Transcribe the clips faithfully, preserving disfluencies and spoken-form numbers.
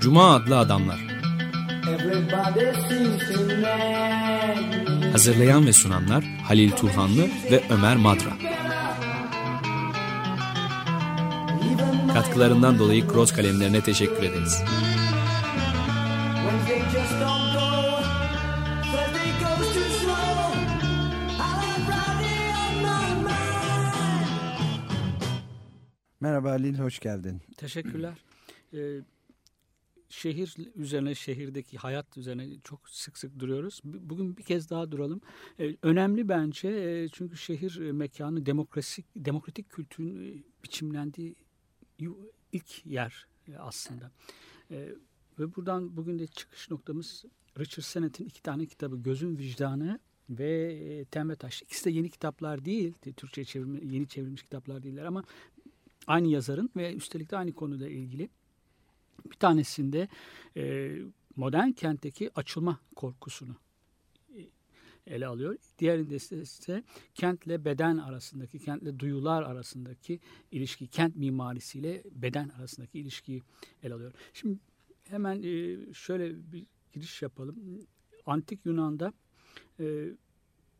Cuma Adlı Adamlar. Hazırlayan ve sunanlar Halil Turhanlı ve Ömer Madra. Katkılarından dolayı Cross Kalemler'ine teşekkür ederiz. Merhaba Halil, hoş geldin. Teşekkürler. Ee, şehir üzerine, şehirdeki hayat üzerine çok sık sık duruyoruz. Bugün bir kez daha duralım. Ee, önemli bence e, çünkü şehir mekanı demokratik, demokratik kültürün biçimlendiği ilk yer aslında. Ee, ve buradan bugün de çıkış noktamız Richard Sennett'in iki tane kitabı Gözün Vicdanı ve e, Temel Taş. İkisi de yeni kitaplar değil, Türkçe'ye çevirme, yeni çevrilmiş kitaplar değiller ama aynı yazarın ve üstelik de aynı konuyla ilgili. Bir tanesinde e, modern kentteki açılma korkusunu ele alıyor. Diğerinde ise kentle beden arasındaki, kentle duyular arasındaki ilişki, kent mimarisiyle beden arasındaki ilişkiyi ele alıyor. Şimdi hemen e, şöyle bir giriş yapalım. Antik Yunan'da e,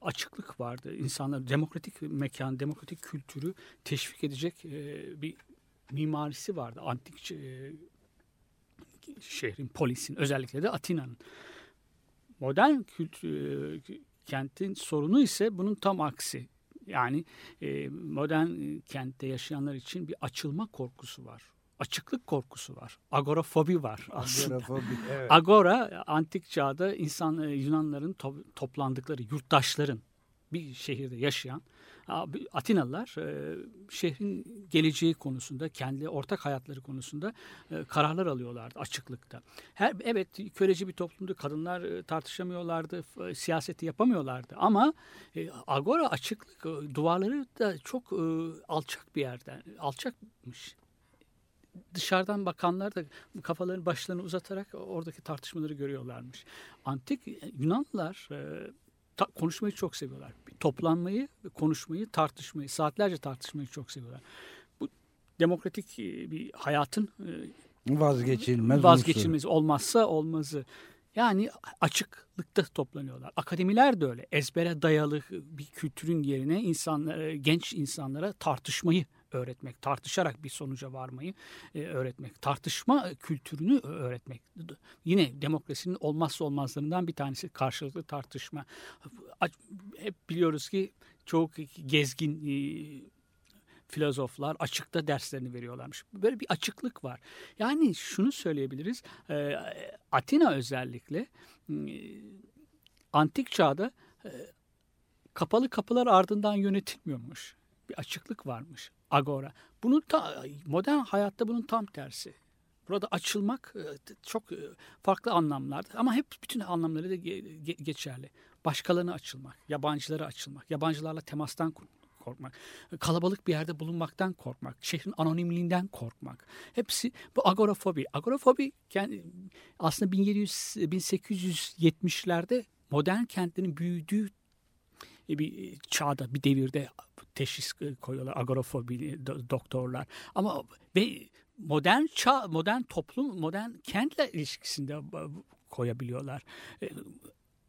açıklık vardı. İnsanlar demokratik mekan, demokratik kültürü teşvik edecek e, bir mimarisi vardı. Antik e, şehrin, polisin, özellikle de Atina'nın. Modern kültür, e, kentin sorunu ise bunun tam aksi. Yani e, modern kentte yaşayanlar için bir açılma korkusu var. Açıklık korkusu var. Agorafobi var aslında. Agorafobi, evet. Agora, antik çağda insan, Yunanların to- toplandıkları, yurttaşların, bir şehirde yaşayan Atinalılar e, şehrin geleceği konusunda, kendi ortak hayatları konusunda e, kararlar alıyorlardı açıklıkta. Her, evet, köreci bir toplumdu. Kadınlar e, tartışamıyorlardı, f- siyaseti yapamıyorlardı ama e, Agora açıklık, e, duvarları da çok e, alçak bir yerden, alçakmış. Dışarıdan bakanlar da kafalarını başlarını uzatarak oradaki tartışmaları görüyorlarmış. Antik Yunanlılar e, ta, konuşmayı çok seviyorlar. Toplanmayı, konuşmayı, tartışmayı, saatlerce tartışmayı çok seviyorlar. Bu demokratik e, bir hayatın e, vazgeçilmez vazgeçilmez unsuru. Olmazsa olmazı. Yani açıklıkta toplanıyorlar. Akademiler de öyle. Ezbere dayalı bir kültürün yerine insanlara, genç insanlara tartışmayı öğretmek, tartışarak bir sonuca varmayı e, öğretmek, tartışma kültürünü öğretmek. Yine demokrasinin olmazsa olmazlarından bir tanesi karşılıklı tartışma. Hep biliyoruz ki çok gezgin e, filozoflar açıkta derslerini veriyorlarmış. Böyle bir açıklık var. Yani şunu söyleyebiliriz, e, Atina özellikle e, antik çağda e, kapalı kapılar ardından yönetilmiyormuş. Bir açıklık varmış. Agora. Bunu ta, modern hayatta bunun tam tersi. Burada açılmak çok farklı anlamlarda ama hep bütün anlamları da geçerli. Başkalarına açılmak, yabancılara açılmak, yabancılarla temastan korkmak, kalabalık bir yerde bulunmaktan korkmak, şehrin anonimliğinden korkmak. Hepsi bu agorafobi. Agorafobi yani aslında bin yedi yüz, bin sekiz yüz yetmişlerde modern kentlerin büyüdüğü bir çağda, bir devirde teşhis koyuyorlar agorafobi doktorlar. Ama ve modern çağ, modern toplum, modern kentle ilişkisinde koyabiliyorlar.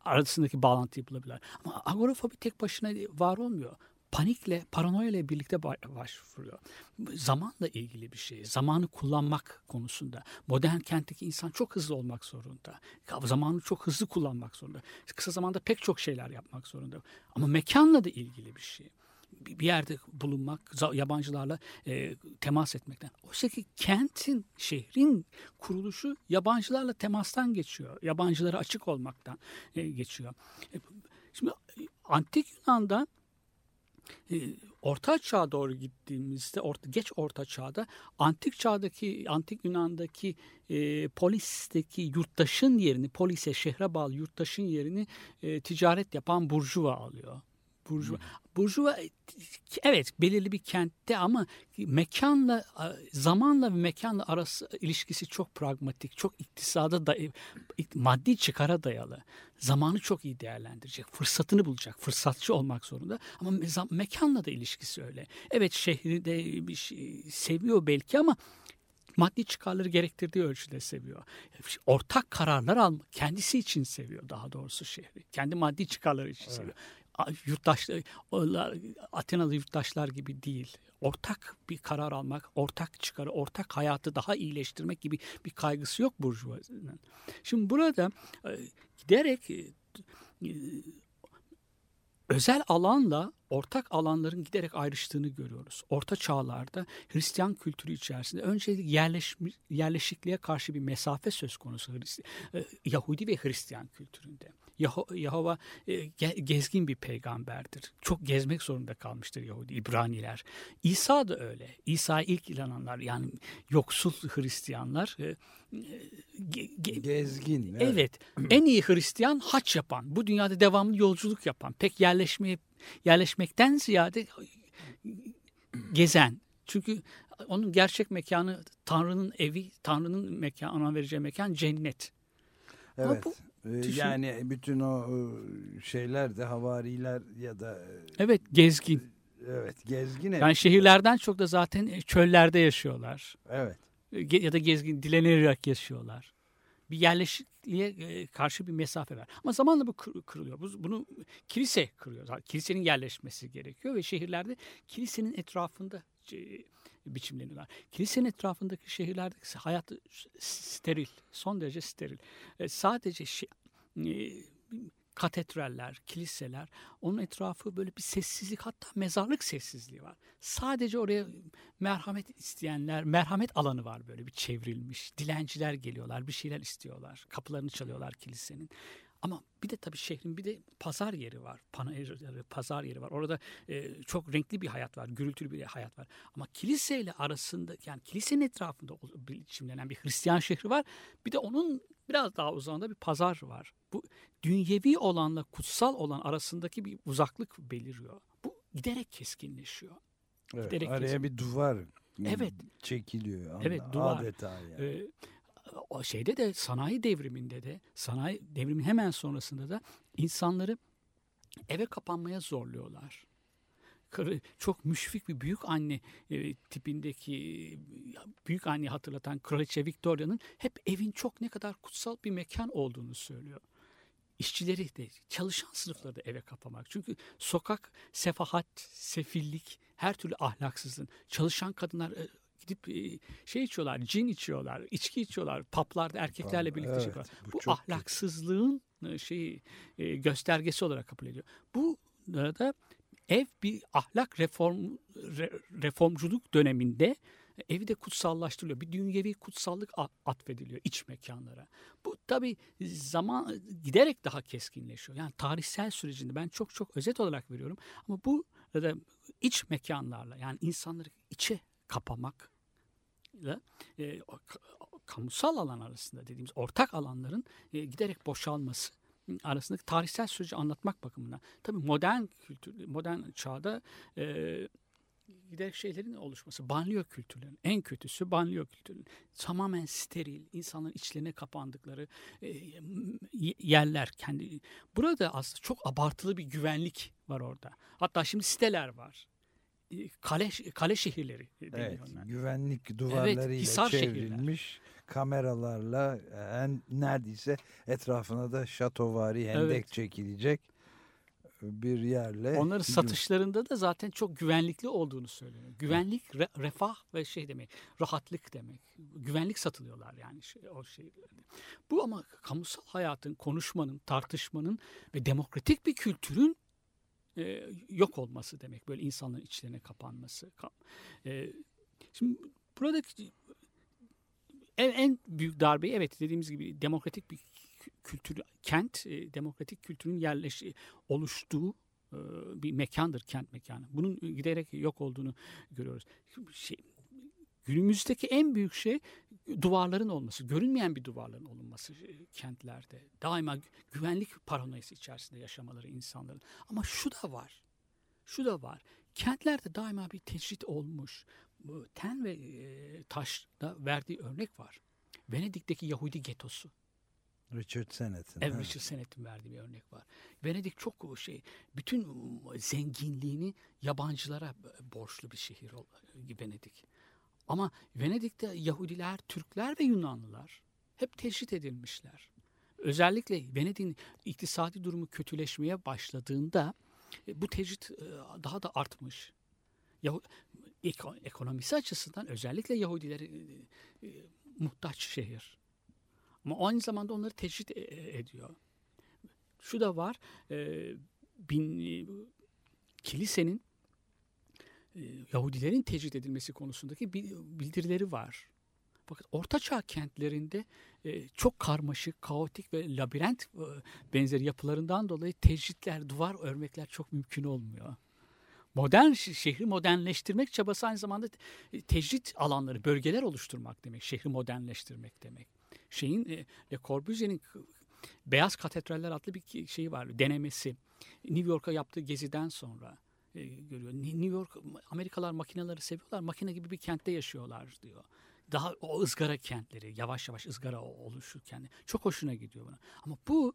Arasındaki bağlantıyı bulabilirler. Ama agorafobi tek başına var olmuyor. Panikle, paranoya ile birlikte başvuruyor. Zamanla ilgili bir şey. Zamanı kullanmak konusunda. Modern kentteki insan çok hızlı olmak zorunda. Zamanı çok hızlı kullanmak zorunda. Kısa zamanda pek çok şeyler yapmak zorunda. Ama mekanla da ilgili bir şey. Bir yerde bulunmak, yabancılarla e, temas etmekten. Oysa ki kentin, şehrin kuruluşu yabancılarla temastan geçiyor. Yabancılara açık olmaktan e, geçiyor. E, şimdi Antik Yunan'da Orta Çağ'a doğru gittiğimizde, orta, geç Orta Çağ'da Antik Çağ'daki, Antik Yunan'daki e, polisteki yurttaşın yerini, polise, şehre bağlı yurttaşın yerini e, ticaret yapan burjuva alıyor. Burjuva. Burjuva evet belirli bir kentte ama mekanla, zamanla ve mekanla arası ilişkisi çok pragmatik, çok iktisada da, maddi çıkara dayalı. Zamanı çok iyi değerlendirecek, fırsatını bulacak, fırsatçı olmak zorunda ama me- mekanla da ilişkisi öyle. Evet şehri de bir şey seviyor belki ama maddi çıkarları gerektirdiği ölçüde seviyor. Ortak kararlar almak kendisi için seviyor daha doğrusu şehri. Kendi maddi çıkarları için evet. seviyor. Yurttaşlar, Atinalı yurttaşlar gibi değil. Ortak bir karar almak, ortak çıkarı, ortak hayatı daha iyileştirmek gibi bir kaygısı yok burjuvazinin. Şimdi burada giderek özel alanla ortak alanların giderek ayrıştığını görüyoruz. Orta çağlarda Hristiyan kültürü içerisinde önce yerleşmiş, yerleşikliğe karşı bir mesafe söz konusu Yahudi ve Hristiyan kültüründe. Yah- Yahova gezgin bir peygamberdir. Çok gezmek zorunda kalmıştır Yahudi, İbraniler. İsa da öyle. İsa'ya ilk inananlar yani yoksul Hristiyanlar. Ge- ge- gezgin. Evet. evet. En iyi Hristiyan haç yapan, bu dünyada devamlı yolculuk yapan, pek yerleşmeye yerleşmekten ziyade gezen. Çünkü onun gerçek mekanı Tanrı'nın evi, Tanrı'nın mekanı, ana vereceği mekan cennet. Evet. Bu, yani bütün o şeyler de havariler ya da evet gezgin. Evet, gezgin. Yani evet. Şehirlerden çok da zaten çöllerde yaşıyorlar. Evet. Ya da gezgin dilenerek yaşıyorlar. Bir yerleşikliğe karşı bir mesafe var. Ama zamanla bu kırılıyor. Bunu kilise kırıyor. Kilisenin yerleşmesi gerekiyor ve şehirlerde kilisenin etrafında biçimleniyorlar. Kilisenin etrafındaki şehirlerdeki hayat steril. Son derece steril. Sadece şey, katedreller, kiliseler, onun etrafı böyle bir sessizlik, hatta mezarlık sessizliği var. Sadece oraya merhamet isteyenler, merhamet alanı var böyle bir çevrilmiş. Dilenciler geliyorlar, bir şeyler istiyorlar. Kapılarını çalıyorlar kilisenin. Ama bir de tabii şehrin bir de pazar yeri var. Pazar yeri var. Orada çok renkli bir hayat var, gürültülü bir hayat var. Ama kiliseyle arasında, yani kilisenin etrafında biçimlenen bir Hristiyan şehri var. Bir de onun biraz daha uzağında bir pazar var. Bu dünyevi olanla kutsal olan arasındaki bir uzaklık beliriyor. Bu giderek keskinleşiyor. Evet, giderek araya keskin. Bir duvar evet. çekiliyor. Evet, duvar. Adeta yani. Ee, O şeyde de sanayi devriminde de sanayi devrimin hemen sonrasında da insanları eve kapanmaya zorluyorlar. Çok müşfik bir büyük anne e, tipindeki büyük anneyi hatırlatan Kraliçe Victoria'nın hep evin çok ne kadar kutsal bir mekan olduğunu söylüyor. İşçileri de, çalışan sınıfları da eve kapamak. Çünkü sokak, sefahat, sefillik, her türlü ahlaksızlığın, çalışan kadınlar e, gidip şey içiyorlar, cin içiyorlar, içki içiyorlar, paplarda erkeklerle birlikte evet, çıkıyorlar. Bu, bu ahlaksızlığın şeyi, göstergesi olarak kabul ediyor. Bu da ev bir ahlak reform reformculuk döneminde evi de kutsallaştırılıyor. Bir dünyevi kutsallık atfediliyor iç mekanlara. Bu tabii zaman giderek daha keskinleşiyor. Yani tarihsel sürecinde ben çok çok özet olarak veriyorum ama bu da iç mekanlarla yani insanları içe kapamak ile e, kamusal alan arasında dediğimiz ortak alanların e, giderek boşalması arasındaki tarihsel süreci anlatmak bakımından. Tabii modern kültür, modern çağda e, giderek şeylerin oluşması, banliyö kültürlerin, en kötüsü banliyö kültürünün. Tamamen steril, insanların içlerine kapandıkları e, yerler. Kendi. Burada aslında çok abartılı bir güvenlik var orada. Hatta şimdi siteler var. Kale, kale şehirleri deniyor. Evet, güvenlik duvarlarıyla evet, çevrilmiş şehirler. Kameralarla en, neredeyse etrafına da şatovari hendek evet. çekilecek bir yerle. Onların satışlarında da zaten çok güvenlikli olduğunu söylüyor. Güvenlik, evet. re, refah ve şey demek, rahatlık demek. Güvenlik satılıyorlar yani şey, o şeylerde. Bu ama kamusal hayatın, konuşmanın, tartışmanın ve demokratik bir kültürün Ee, yok olması demek. Böyle insanların içlerine kapanması. Ee, şimdi buradaki en, en büyük darbeyi evet dediğimiz gibi demokratik bir kültür, kent, e, demokratik kültürün yerleş, oluştuğu e, bir mekandır kent mekanı. Bunun giderek yok olduğunu görüyoruz. Şey, günümüzdeki en büyük şey duvarların olması, görünmeyen bir duvarların olunması kentlerde. Daima güvenlik paranoyası içerisinde yaşamaları insanların. Ama şu da var. şu da var. Kentlerde daima bir tecrit olmuş. Ten ve e, taşta verdiği örnek var. Venedik'teki Yahudi getosu. Richard Sennett'in. Evet, Richard Sennett'in verdiği bir örnek var. Venedik çok şey, bütün zenginliğini yabancılara borçlu bir şehir Venedik. Ama Venedik'te Yahudiler, Türkler ve Yunanlılar hep tecrit edilmişler. Özellikle Venedik'in iktisadi durumu kötüleşmeye başladığında bu tecrit daha da artmış. Yahudi, ekonomisi açısından özellikle Yahudilere e, e, muhtaç şehir. Ama aynı zamanda onları tecrit e, ediyor. Şu da var, e, bin, kilisenin e, Yahudilerin tecrit edilmesi konusundaki bildirileri var. Fakat Orta Çağ kentlerinde e, çok karmaşık, kaotik ve labirent e, benzeri yapılarından dolayı tecritler, duvar örmekler çok mümkün olmuyor. Modern şehri modernleştirmek çabası aynı zamanda tecrit alanları, bölgeler oluşturmak demek. Şehri modernleştirmek demek. Şeyin, Le Corbusier'in Beyaz Katedreller adlı bir şeyi var, denemesi. New York'a yaptığı geziden sonra e, görüyor. New York, Amerikalılar makineleri seviyorlar, makine gibi bir kentte yaşıyorlar diyor. Daha o ızgara kentleri, yavaş yavaş ızgara oluşurken çok hoşuna gidiyor buna. Ama bu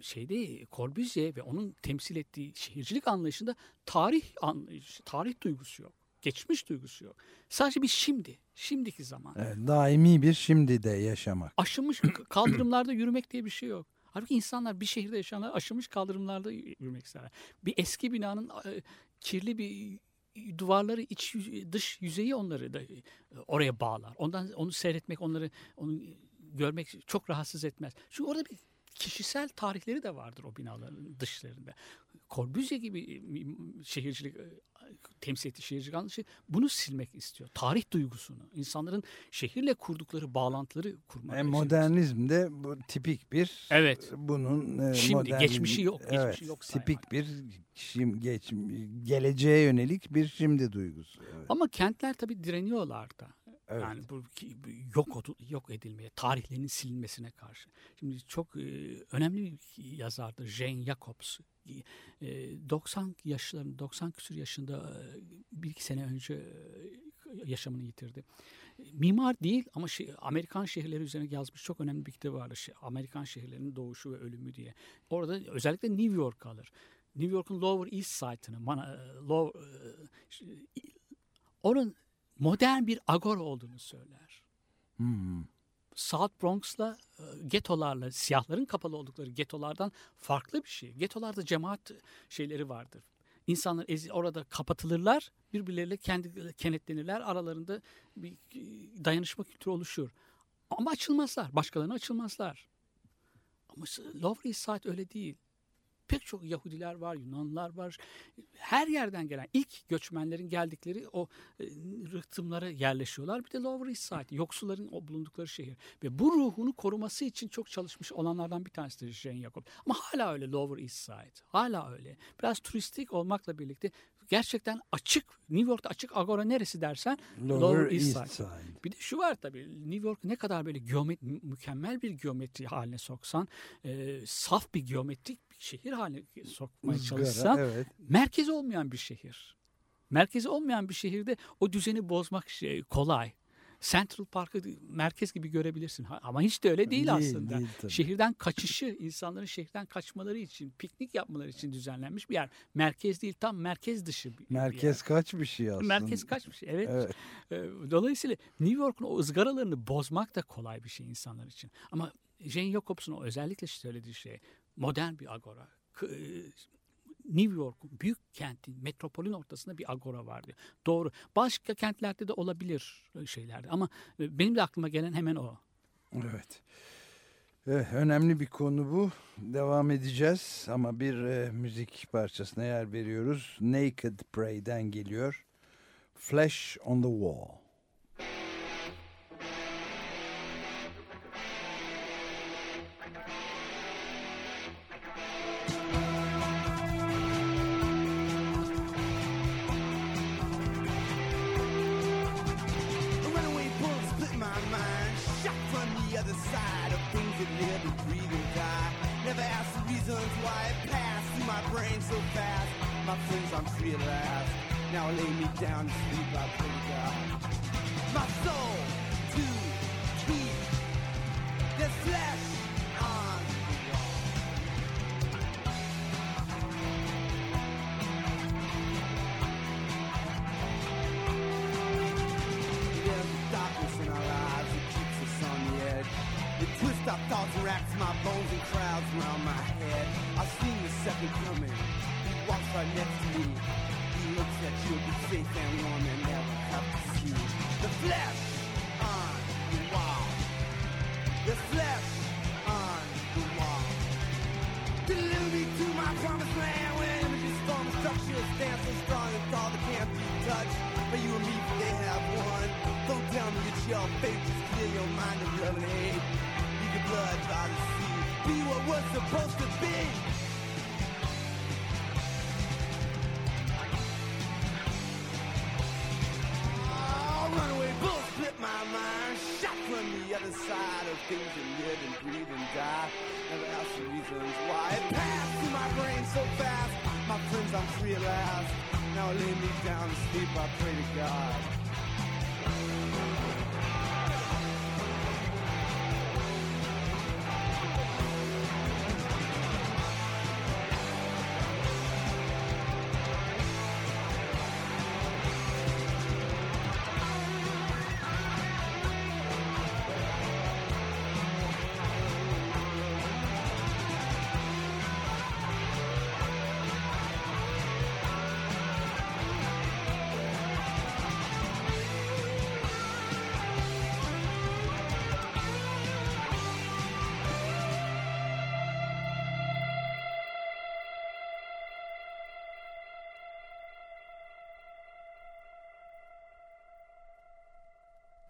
şeyde Corbusier ve onun temsil ettiği şehircilik anlayışında tarih anlayışı, tarih duygusu yok. Geçmiş duygusu yok. Sadece bir şimdi, şimdiki zaman. Evet, daimi bir şimdide yaşamak. Aşınmış kaldırımlarda yürümek diye bir şey yok. Halbuki insanlar bir şehirde yaşayanlar aşınmış kaldırımlarda yürümek isterler. Bir eski binanın kirli bir duvarları, iç dış yüzeyi onları da oraya bağlar. Ondan onu seyretmek, onları onu görmek çok rahatsız etmez. Çünkü orada bir kişisel tarihleri de vardır o binaların dışlarında. Corbusier gibi şehircilik temsil ettiği şehircilik anlayışı bunu silmek istiyor. Tarih duygusunu, insanların şehirle kurdukları bağlantıları kurmak. E, modernizm de bu, tipik bir evet. bunun e, şimdi modernizm, geçmişi yok, geçmişi evet, yok saymak. Tipik bir şimdi geç, geleceğe yönelik bir şimdi duygusu. Evet. Ama kentler tabii direniyorlar da. Evet. Yani bu yok yok edilmeye, tarihlerinin silinmesine karşı. Şimdi çok e, önemli bir yazardır Jane Jacobs. E, doksan yaşlarında, doksan küsur yaşında bir iki sene önce yaşamını yitirdi. Mimar değil ama şey, Amerikan şehirleri üzerine yazmış çok önemli bir kitabı vardı. Şey, Amerikan şehirlerinin doğuşu ve ölümü diye. Orada özellikle New York alır. New York'un Lower East Side'ını, Lower, onun modern bir agora olduğunu söyler. Hmm. South Bronx'la, getolarla, siyahların kapalı oldukları getolardan farklı bir şey. Getolarda cemaat şeyleri vardır. İnsanlar ezi, orada kapatılırlar, birbirleriyle kendi kenetlenirler, aralarında bir dayanışma kültürü oluşur. Ama açılmazlar, başkalarına açılmazlar. Ama Lower East Side öyle değil. Pek çok Yahudiler var, Yunanlılar var. Her yerden gelen ilk göçmenlerin geldikleri o rıhtımlara yerleşiyorlar. Bir de Lower East Side, yoksulların bulundukları şehir. Ve bu ruhunu koruması için çok çalışmış olanlardan bir tanesidir Jane Jacobs. Ama hala öyle Lower East Side, hala öyle. Biraz turistik olmakla birlikte gerçekten açık, New York'ta açık agora neresi dersen Lower, Lower East, East Side. Side. Bir de şu var tabii, New York ne kadar böyle geometri, mükemmel bir geometri haline soksan, e, saf bir geometrik şehir haline sokmaya çalışsan evet. merkezi olmayan bir şehir. Merkezi olmayan bir şehirde o düzeni bozmak şey, kolay. Central Park'ı merkez gibi görebilirsin ama hiç de öyle değil, değil aslında. Değil, şehirden kaçışı, insanların şehirden kaçmaları için, piknik yapmaları için düzenlenmiş bir yer. Merkez değil, tam merkez dışı bir merkez yer. Kaç bir şey aslında. Merkez kaç bir şey, evet. evet. Dolayısıyla New York'un o ızgaralarını bozmak da kolay bir şey insanlar için. Ama Jane Jacobs'un o özellikle söylediği şey, modern bir agora. New York'un büyük kentin, metropolün ortasında bir agora var diyor. Doğru. Başka kentlerde de olabilir şeylerde ama benim de aklıma gelen hemen o. Evet. Evet, önemli bir konu bu. Devam edeceğiz ama bir e, müzik parçasına yer veriyoruz. Naked Prey'den geliyor. Flesh on the Wall. my friends, I'm free at last. Now lay me down to sleep, I pray to God. My soul to keep the flesh on the wall. There's a darkness in our lives that keeps us on the edge. It twists our thoughts and racks my bones and crowds around my head. I've seen the second coming. Walks right next to me. He looks at you, be safe and warm and never have to see. The flesh on the wall. The flesh on the wall. Deliver me to my promised land where images form structures, stand so strong and tall that can't be touched. But you and me, they have one. Don't tell me it's your fate, just clear your mind of love and hate. Leave your blood by the sea. Be what was supposed to be. The other side of things that live and breathe and die. Never ask the reasons why. It passed through my brain so fast. My friends, I'm free at last. Now lay me down to sleep, I pray to God.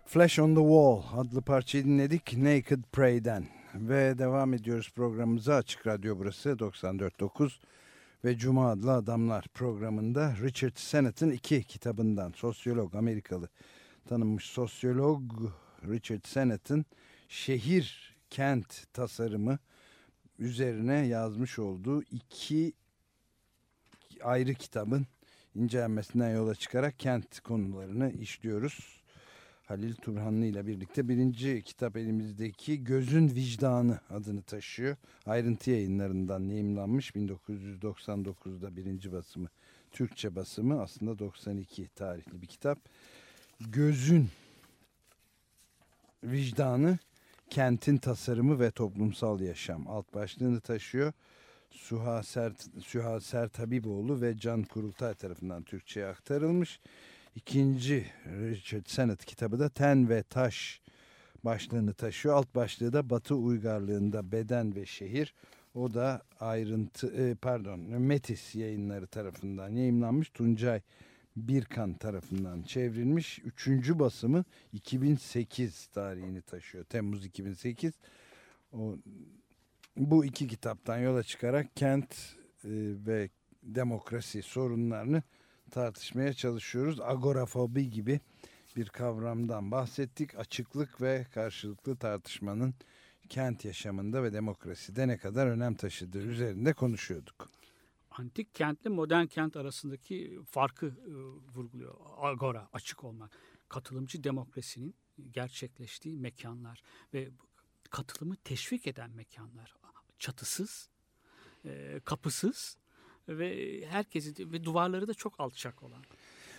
Flesh on the Wall adlı parçayı dinledik Naked Prey'den ve devam ediyoruz programımıza. Açık Radyo burası doksan dört nokta dokuz ve Cuma Adlı Adamlar programında Richard Sennett'in iki kitabından, sosyolog, Amerikalı tanınmış sosyolog Richard Sennett'in şehir kent tasarımı üzerine yazmış olduğu iki ayrı kitabın incelenmesinden yola çıkarak kent konularını işliyoruz. Halil Turhanlı ile birlikte birinci kitap elimizdeki Gözün Vicdanı adını taşıyor. Ayrıntı Yayınlarından yayımlanmış bin dokuz yüz doksan dokuzda birinci basımı, Türkçe basımı, aslında doksan iki tarihli bir kitap. Gözün Vicdanı, Kentin Tasarımı ve Toplumsal Yaşam alt başlığını taşıyor. Süha Sert, Süha Sertabiboğlu ve Can Kurultay tarafından Türkçe'ye aktarılmış. İkinci Richard Sennett kitabı da Ten ve Taş başlığını taşıyor. Alt başlığı da Batı Uygarlığında Beden ve Şehir. O da ayrıntı pardon Metis Yayınları tarafından yayımlanmış. Tuncay Birkan tarafından çevrilmiş. Üçüncü basımı iki bin sekiz tarihini taşıyor. Temmuz iki bin sekiz. O, bu iki kitaptan yola çıkarak kent ve demokrasi sorunlarını tartışmaya çalışıyoruz. Agorafobi gibi bir kavramdan bahsettik. Açıklık ve karşılıklı tartışmanın kent yaşamında ve demokraside ne kadar önem taşıdığı üzerinde konuşuyorduk. Antik kentle modern kent arasındaki farkı e, vurguluyor Agora, açık olmak. Katılımcı demokrasinin gerçekleştiği mekanlar ve katılımı teşvik eden mekanlar. Çatısız, e, kapısız ve herkesi ve duvarları da çok alçak olan.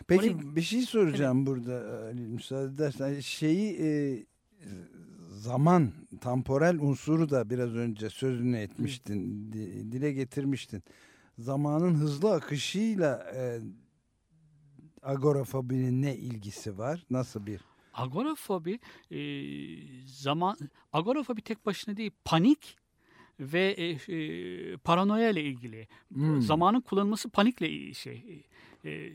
Peki orayı, bir şey soracağım evet. Burada Ali, müsaade edersen şeyi e, zaman temporal unsuru da biraz önce sözünü etmiştin, Hı. dile getirmiştin. Zamanın hızlı akışıyla e, agorafobinin ne ilgisi var? Nasıl bir? Agorafobi e, zaman agorafobi tek başına değil, panik ve e, e, paranoya ile ilgili. Hmm. Zamanın kullanılması panikle şey e,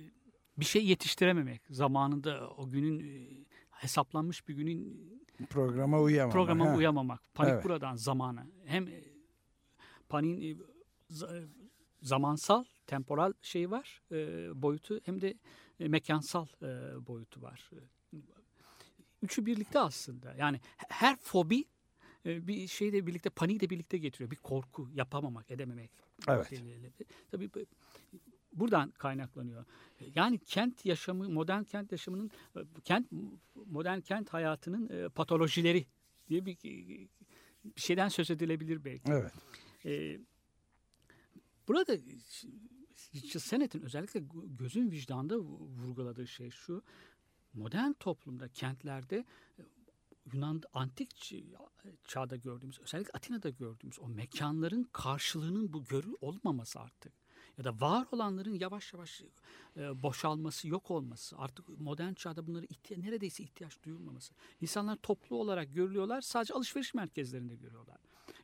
bir şey yetiştirememek. Zamanında o günün e, hesaplanmış bir günün programa uyamamak. Programa uyamamak. Panik evet. Buradan zamana. Hem e, paniğin e, zamansal, temporal şeyi var, e, boyutu hem de e, mekansal e, boyutu var. Üçü birlikte aslında. Yani her fobi bir şeyle birlikte, panikle birlikte getiriyor. Bir korku, yapamamak, edememek. Evet. Tabii buradan kaynaklanıyor. Yani kent yaşamı, modern kent yaşamının, kent modern kent hayatının patolojileri diye bir, bir şeyden söz edilebilir belki. Evet. Ee, burada Richard Sennett'in özellikle Gözün Vicdanı'nda vurguladığı şey şu: modern toplumda, kentlerde Yunan antik çağda gördüğümüz, özellikle Atina'da gördüğümüz o mekanların karşılığının bu görü olmaması artık, ya da var olanların yavaş yavaş boşalması, yok olması, artık modern çağda bunları ihtiya- neredeyse ihtiyaç duyulmaması. İnsanlar toplu olarak görülüyorlar, sadece alışveriş merkezlerinde görüyorlar.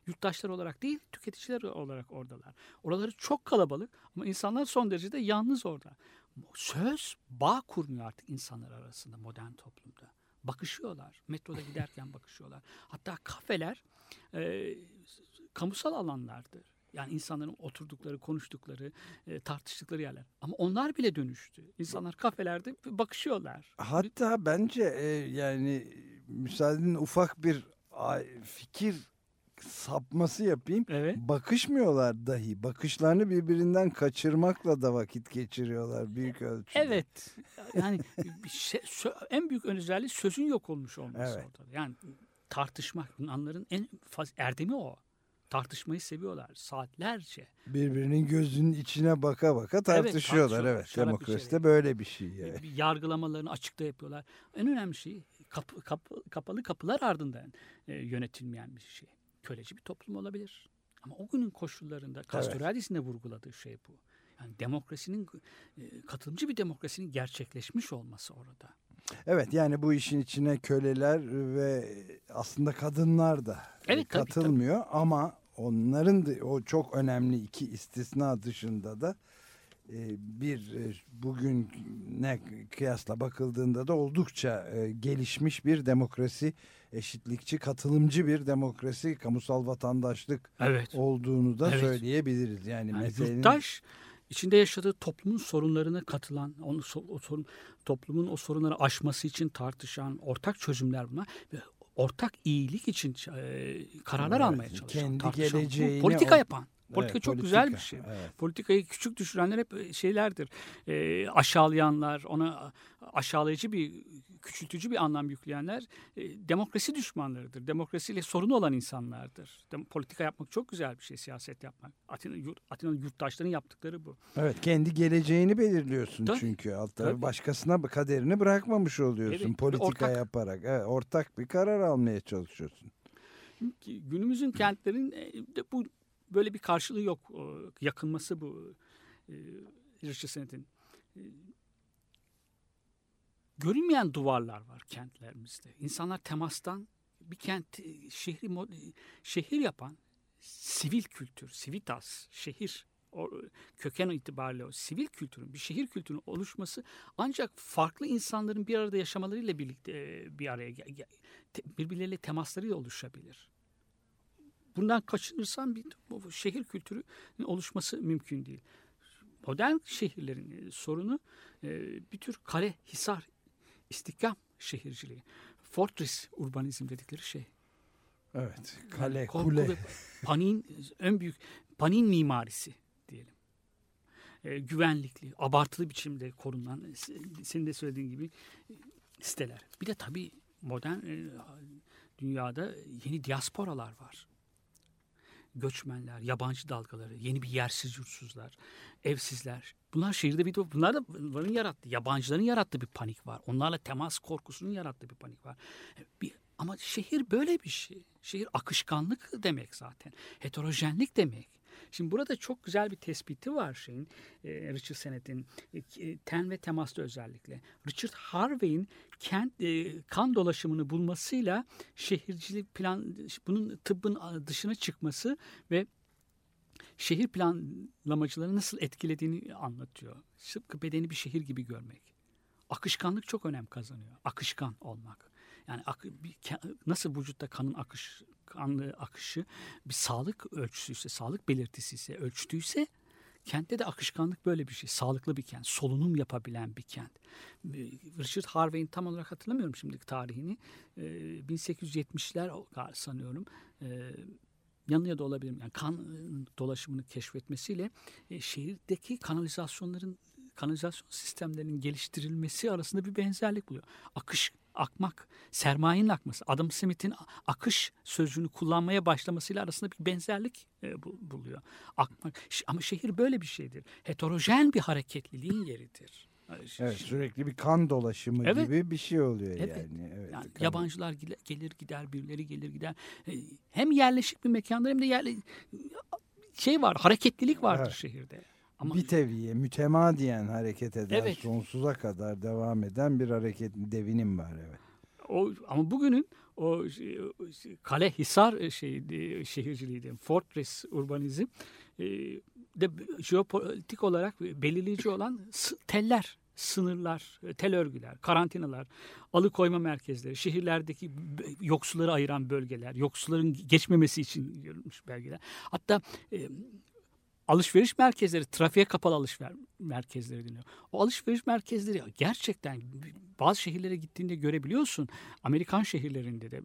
Yurttaşlar olarak değil, tüketiciler olarak oradalar. Oraları çok kalabalık ama insanlar son derece de yalnız orada. Söz bağ kurmuyor artık insanlar arasında modern toplumda. Bakışıyorlar. Metroda giderken bakışıyorlar. Hatta kafeler e, kamusal alanlardır. Yani insanların oturdukları, konuştukları, e, tartıştıkları yerler. Ama onlar bile dönüştü. İnsanlar kafelerde bakışıyorlar. Hatta bence e, yani müsaadenle ufak bir fikir sapması yapayım. Evet. Bakışmıyorlar dahi. Bakışlarını birbirinden kaçırmakla da vakit geçiriyorlar büyük ölçüde. Evet. Yani şey, en büyük özelliği sözün yok olmuş olması, evet, orada. Yani tartışmak, Yunanların en faz, erdemi o. Tartışmayı seviyorlar saatlerce. Birbirinin gözünün içine baka baka tartışıyorlar. Evet, evet. Demokrasi de böyle bir şey. Yani. Yargılamalarını açıkta yapıyorlar. En önemli şey kapı, kapı, kapalı kapılar ardından e, yönetilmeyen bir şey. Köleci bir toplum olabilir. Ama o günün koşullarında, Castoriadis'in de vurguladığı şey bu. Yani demokrasinin, katılımcı bir demokrasinin gerçekleşmiş olması orada. Evet, yani bu işin içine köleler ve aslında kadınlar da evet, katılmıyor. Tabii, tabii. Ama onların da, o çok önemli iki istisna dışında da bir bugüne kıyasla bakıldığında da oldukça gelişmiş bir demokrasi, eşitlikçi, katılımcı bir demokrasi, kamusal vatandaşlık, evet, olduğunu da, evet, söyleyebiliriz. Yani, yani meselenin... Yurttaş içinde yaşadığı toplumun sorunlarına katılan, onu, o sorun, toplumun o sorunları aşması için tartışan, ortak çözümler buna ve ortak iyilik için kararlar, evet, almaya çalışan, tartışan, geleceğini... politika yapan. Politika, evet, çok politika, güzel bir şey. Evet. Politikayı küçük düşürenler hep şeylerdir. E, aşağılayanlar, ona aşağılayıcı bir, küçültücü bir anlam yükleyenler e, demokrasi düşmanlarıdır. Demokrasiyle sorunu olan insanlardır. Dem- politika yapmak çok güzel bir şey, siyaset yapmak. Atina, yurt, Atina'nın yurttaşlarının yaptıkları bu. Evet, kendi geleceğini belirliyorsun, tabii, çünkü. Altları başkasına kaderini bırakmamış oluyorsun, evet, politika ortak, yaparak. Evet, ortak bir karar almaya çalışıyorsun. Çünkü günümüzün kentlerin de bu... Böyle bir karşılığı yok. Yakınması bu. Richard Sennett'in. Görünmeyen duvarlar var kentlerimizde. İnsanlar temastan bir kent, şehri, şehir yapan sivil kültür, civitas, şehir köken itibariyle o sivil kültürün, bir şehir kültürünün oluşması ancak farklı insanların bir arada yaşamalarıyla birlikte bir araya, birbirleriyle temaslarıyla oluşabilir. Bundan kaçınırsan bir şehir kültürünün oluşması mümkün değil. Modern şehirlerin sorunu bir tür kale, hisar, istihkam şehirciliği. Fortress urbanizm dedikleri şey. Evet, kale, yani kule. Panin, en büyük panin mimarisi diyelim. E, güvenlikli, abartılı biçimde korunan, senin de söylediğin gibi siteler. Bir de tabii modern dünyada yeni diasporalar var. Göçmenler, yabancı dalgaları, yeni bir yersiz yurtsuzlar, evsizler. Bunlar şehirde bir de bunlar da bunların yarattığı, yabancıların yarattığı bir panik var. Onlarla temas korkusunun yarattığı bir panik var. Bir, ama şehir böyle bir şey. Şehir akışkanlık demek zaten. Heterojenlik demek. Şimdi burada çok güzel bir tespiti var şeyin, Richard Sennett'in, ten ve temasta özellikle. Richard Harvey'in kent, kan dolaşımını bulmasıyla şehircilik plan, bunun tıbbın dışına çıkması ve şehir planlamacıları nasıl etkilediğini anlatıyor. Sıpkı bedeni bir şehir gibi görmek. Akışkanlık çok önem kazanıyor. Akışkan olmak. Yani nasıl vücutta kanın akışı, kanlı akışı bir sağlık ölçüsüyse, sağlık belirtisiyse, ölçtüyse kentte de akışkanlık böyle bir şey. Sağlıklı bir kent, solunum yapabilen bir kent. Richard Harvey'in tam olarak hatırlamıyorum şimdiki tarihini. bin sekiz yüz yetmişler sanıyorum yanılıyor da olabilirim. Yani kan dolaşımını keşfetmesiyle e, şehirdeki kanalizasyonların kanalizasyon sistemlerinin geliştirilmesi arasında bir benzerlik buluyor. Akış, akmak, sermayenin akması. Adam Smith'in akış sözcüğünü kullanmaya başlamasıyla arasında bir benzerlik e, bu, buluyor. Akmak. Ama şehir böyle bir şeydir. Heterojen bir hareketliliğin yeridir. Evet, sürekli bir kan dolaşımı evet. gibi bir şey oluyor evet. yani. Evet, yani yabancılar gelir gider, birileri gelir gider. Hem yerleşik bir mekandır hem de yerle... şey var, hareketlilik vardır evet. şehirde. Ama... Bir teviye, mütemadiyen hareket eden, evet. sonsuza kadar devam eden bir hareket devinim var. Evet. O, ama bugünün o kale, hisar şeydi, şehirciliğiydi, fortress urbanizm de jeopolitik olarak belirleyici olan teller, sınırlar, tel örgüler, karantinalar, alıkoyma merkezleri, şehirlerdeki yoksulları ayıran bölgeler, yoksulların geçmemesi için görülmüş belgeler. Hatta e, alışveriş merkezleri, trafiğe kapalı alışveriş merkezleri deniyor. O alışveriş merkezleri gerçekten bazı şehirlere gittiğinde görebiliyorsun. Amerikan şehirlerinde de,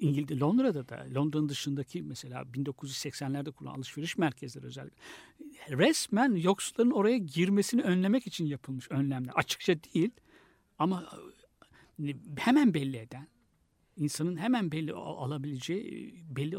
İngiltere, Londra'da da, Londra'nın dışındaki mesela bin dokuz yüz seksenlerde kurulan alışveriş merkezleri özellikle resmen yoksulların oraya girmesini önlemek için yapılmış önlemler. Açıkça değil ama hemen belli eden, İnsanın hemen belli alabileceği, belli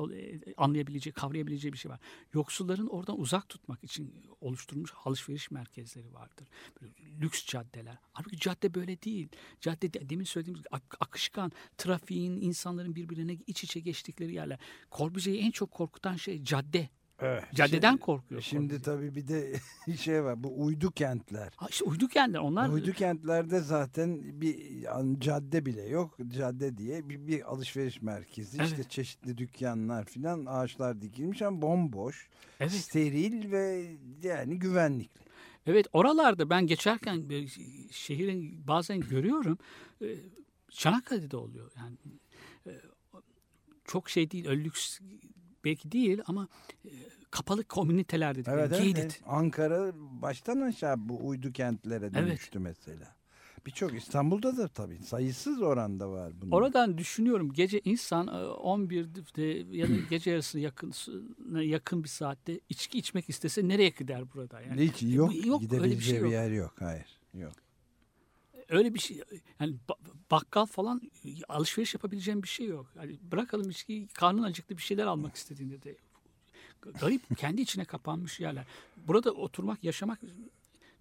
anlayabileceği, kavrayabileceği bir şey var. Yoksulların oradan uzak tutmak için oluşturulmuş alışveriş merkezleri vardır. Böyle lüks caddeler. Halbuki cadde böyle değil. Cadde demin söylediğimiz akışkan, trafiğin, insanların birbirine iç içe geçtikleri yerler. Corbusier'i en çok korkutan şey cadde. Evet. Caddeden şimdi, korkuyor. Şimdi tabii bir de şey var, bu uydu kentler. Ha işte uydu kentler onlar. Uydu kentlerde zaten bir yani cadde bile yok. Cadde diye bir, bir alışveriş merkezi. Evet. İşte çeşitli dükkanlar filan, ağaçlar dikilmiş ama bomboş, evet. steril ve yani güvenlikli. Evet, oralarda ben geçerken şehrin bazen görüyorum. Çanakkale'de oluyor yani çok şey değil, öyle lüks belki değil ama e, kapalı komüniteler dedik. Evet, yani, evet. Ankara baştan aşağı bu uydu kentlere dönüştü evet. mesela. Birçok İstanbul'da da tabii sayısız oranda var bunun. Oradan düşünüyorum, gece insan on birde ya da gece yarısına yakın, yakın bir saatte içki içmek istese nereye gider burada? Yani, hiç yok, e, yok gidebileceği bir, şey bir yer yok. Hayır, yok. Öyle bir şey yani bakkal falan alışveriş yapabileceğim bir şey yok. Yani bırakalım içkiyi, karnın acıklı bir şeyler almak istediğinde de garip kendi içine kapanmış yerler. Burada oturmak, yaşamak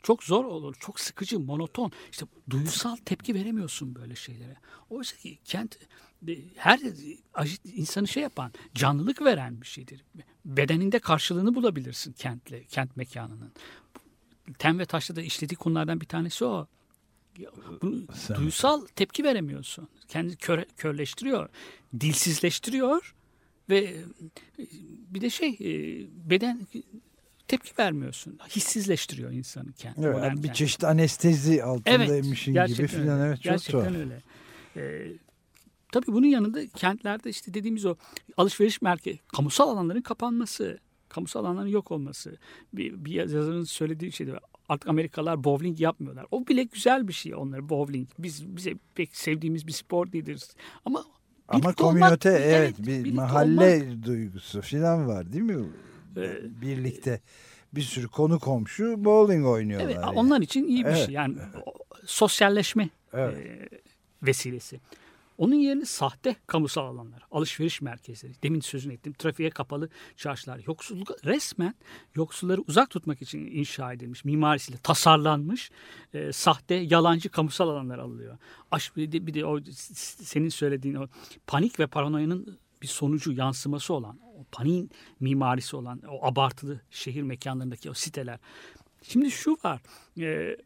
çok zor olur. Çok sıkıcı, monoton. İşte duygusal tepki veremiyorsun böyle şeylere. Oysa ki kent her insanı şey yapan, canlılık veren bir şeydir. Bedeninde karşılığını bulabilirsin kentle, kent mekanının. Tem ve Taş'ta da işlediği konulardan bir tanesi o. Bunu, duysal tepki veremiyorsun. Kendini köre, körleştiriyor, dilsizleştiriyor ve bir de şey beden tepki vermiyorsun. Hissizleştiriyor insanı kendini. Evet, yani bir çeşit anestezi altındaymışın evet, gibi filan. Evet, çok gerçekten zor. Öyle. Ee, tabii bunun yanında kentlerde işte dediğimiz o alışveriş merkezi, kamusal alanların kapanması, kamusal alanların yok olması. Bir, bir yazarın söylediği şeydi. Artık Amerikalılar bowling yapmıyorlar. O bile güzel bir şey onlara, bowling. Biz bize pek sevdiğimiz bir spor değildir. Ama ama komünite evet, evet bir mahalle olmak duygusu falan var değil mi? Ee, Birlikte bir sürü konu komşu bowling oynuyorlar. Evet, yani. Onlar için iyi bir evet, şey. Yani evet. sosyalleşme evet. E, vesilesi. Onun yerine sahte kamusal alanlar, alışveriş merkezleri, demin sözünü ettim, trafiğe kapalı çarşılar, yoksulluk resmen yoksulları uzak tutmak için inşa edilmiş, mimarisiyle tasarlanmış e, sahte, yalancı kamusal alanlar alınıyor. Aş, bir de, bir de o, senin söylediğin o panik ve paranoyanın bir sonucu, yansıması olan, o paniğin mimarisi olan o abartılı şehir mekanlarındaki o siteler. Şimdi şu var... E,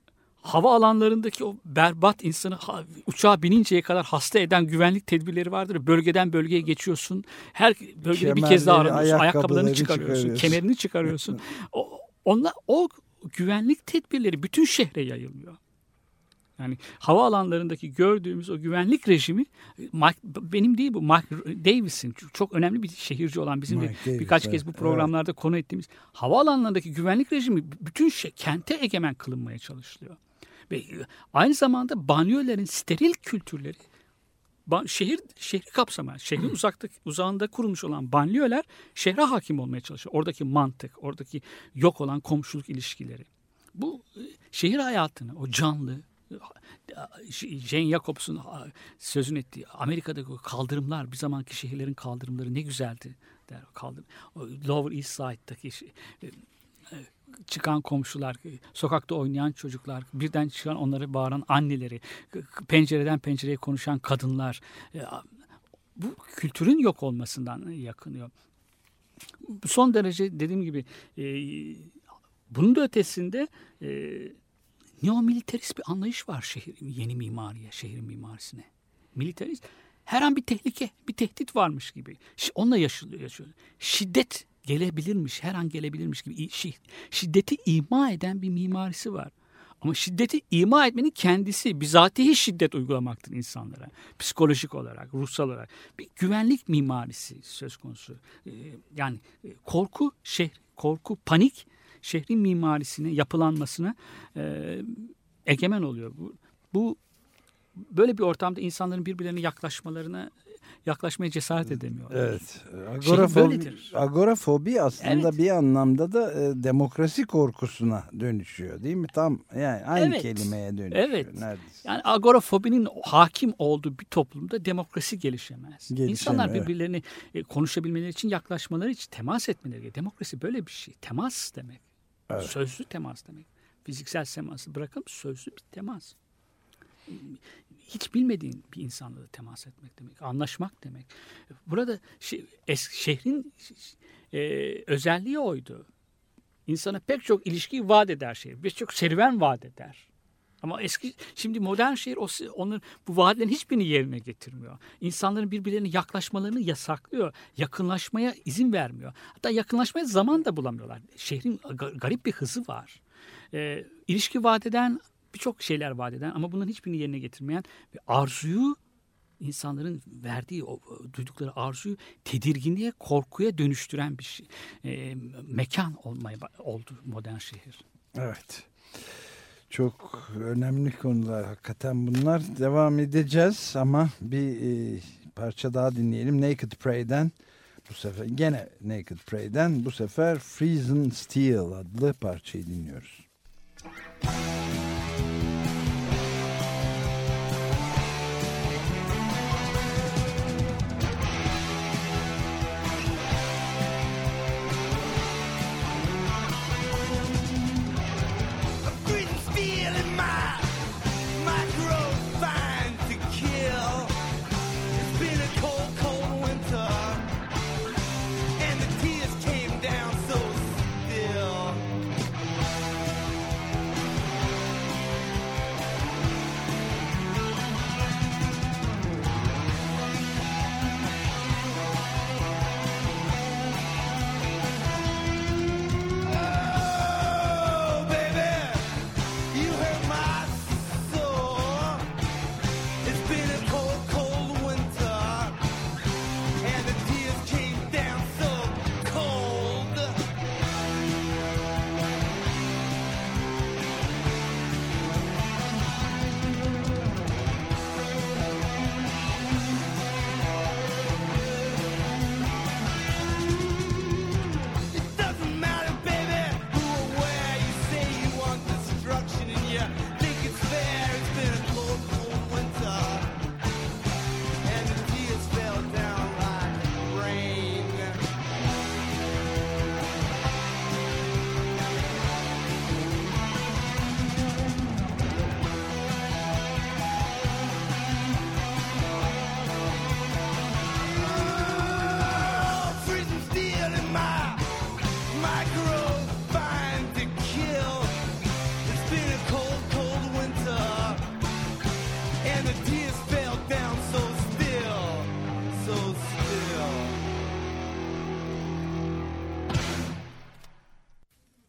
hava alanlarındaki o berbat, insanı uçağa bininceye kadar hasta eden güvenlik tedbirleri vardır. Bölgeden bölgeye geçiyorsun. Her bölgede kemerleri, bir kez daha aranıyorsun. Ayakkabılarını çıkarıyorsun. Kemerini çıkarıyorsun. o, onlar, o güvenlik tedbirleri bütün şehre yayılmıyor. Yani hava alanlarındaki gördüğümüz o güvenlik rejimi, Mike, benim değil bu, Mike Davis'in çok önemli bir şehirci olan, bizim Mike de birkaç Davis, kez evet. bu programlarda evet. konu ettiğimiz hava alanlarındaki güvenlik rejimi bütün şey, kente egemen kılınmaya çalışılıyor. Ve aynı zamanda banyoların steril kültürleri Ba- şehir şehri kapsamayan, şehrin uzakta, uzağında kurulmuş olan banliyöler şehre hakim olmaya çalışıyor. Oradaki mantık, oradaki yok olan komşuluk ilişkileri. Bu şehir hayatını, o canlı, Jane Jacobs'un sözünü ettiği Amerika'daki kaldırımlar, bir zamanki şehirlerin kaldırımları ne güzeldi der. Kaldırım, Lower East Side'daki çıkan komşular, sokakta oynayan çocuklar, birden çıkan onları bağıran anneleri, pencereden pencereye konuşan kadınlar. Bu kültürün yok olmasından yakınıyor. Son derece dediğim gibi bunun da ötesinde neomilitarist bir anlayış var şehir, yeni mimariye, şehrin mimarisine. Militarist, her an bir tehlike, bir tehdit varmış gibi. Onunla yaşılıyor. Şiddet gelebilirmiş, her an gelebilirmiş gibi. Şiddeti ima eden bir mimarisi var. Ama şiddeti ima etmenin kendisi bizatihi şiddet uygulamaktır insanlara. Psikolojik olarak, ruhsal olarak. Bir güvenlik mimarisi söz konusu. Yani korku, şehir, korku, panik şehrin mimarisine, yapılanmasına e, egemen oluyor. Bu, bu böyle bir ortamda insanların birbirlerine yaklaşmalarına yaklaşmaya cesaret edemiyor. Evet. Agorafobi, agorafobi aslında evet. Bir anlamda da e, demokrasi korkusuna dönüşüyor, değil mi? Tam yani aynı evet. Kelimeye dönüşüyor. Evet. Neredeyse. Yani agorafobinin hakim olduğu bir toplumda demokrasi gelişemez. Gelişemez. İnsanlar birbirlerini e, konuşabilmeleri için yaklaşmaları için temas etmeleri gerekiyor. Demokrasi böyle bir şey. Temas demek. Evet. Sözlü temas demek. Fiziksel teması bırakın, sözlü bir temas. Hiç bilmediğin bir insanla da temas etmek demek, anlaşmak demek. Burada şehrin özelliği oydu. İnsana pek çok ilişki vaat eder şehir, birçok serüven vaat eder. Ama eski, şimdi modern şehir onun bu vaatlerin hiçbirini yerine getirmiyor. İnsanların birbirlerine yaklaşmalarını yasaklıyor. Yakınlaşmaya izin vermiyor. Hatta yakınlaşmaya zaman da bulamıyorlar. Şehrin garip bir hızı var. E, ilişki vaat eden birçok şeyler vaat eden ama bunların hiçbirini yerine getirmeyen ve arzuyu insanların verdiği, o, duydukları arzuyu tedirginliğe, korkuya dönüştüren bir şey, e, mekan olmaya oldu modern şehir. Evet. Çok önemli konular hakikaten bunlar. Devam edeceğiz ama bir e, parça daha dinleyelim. Naked Prey'den bu sefer gene Naked Prey'den bu sefer Frozen Steel adlı parçayı dinliyoruz.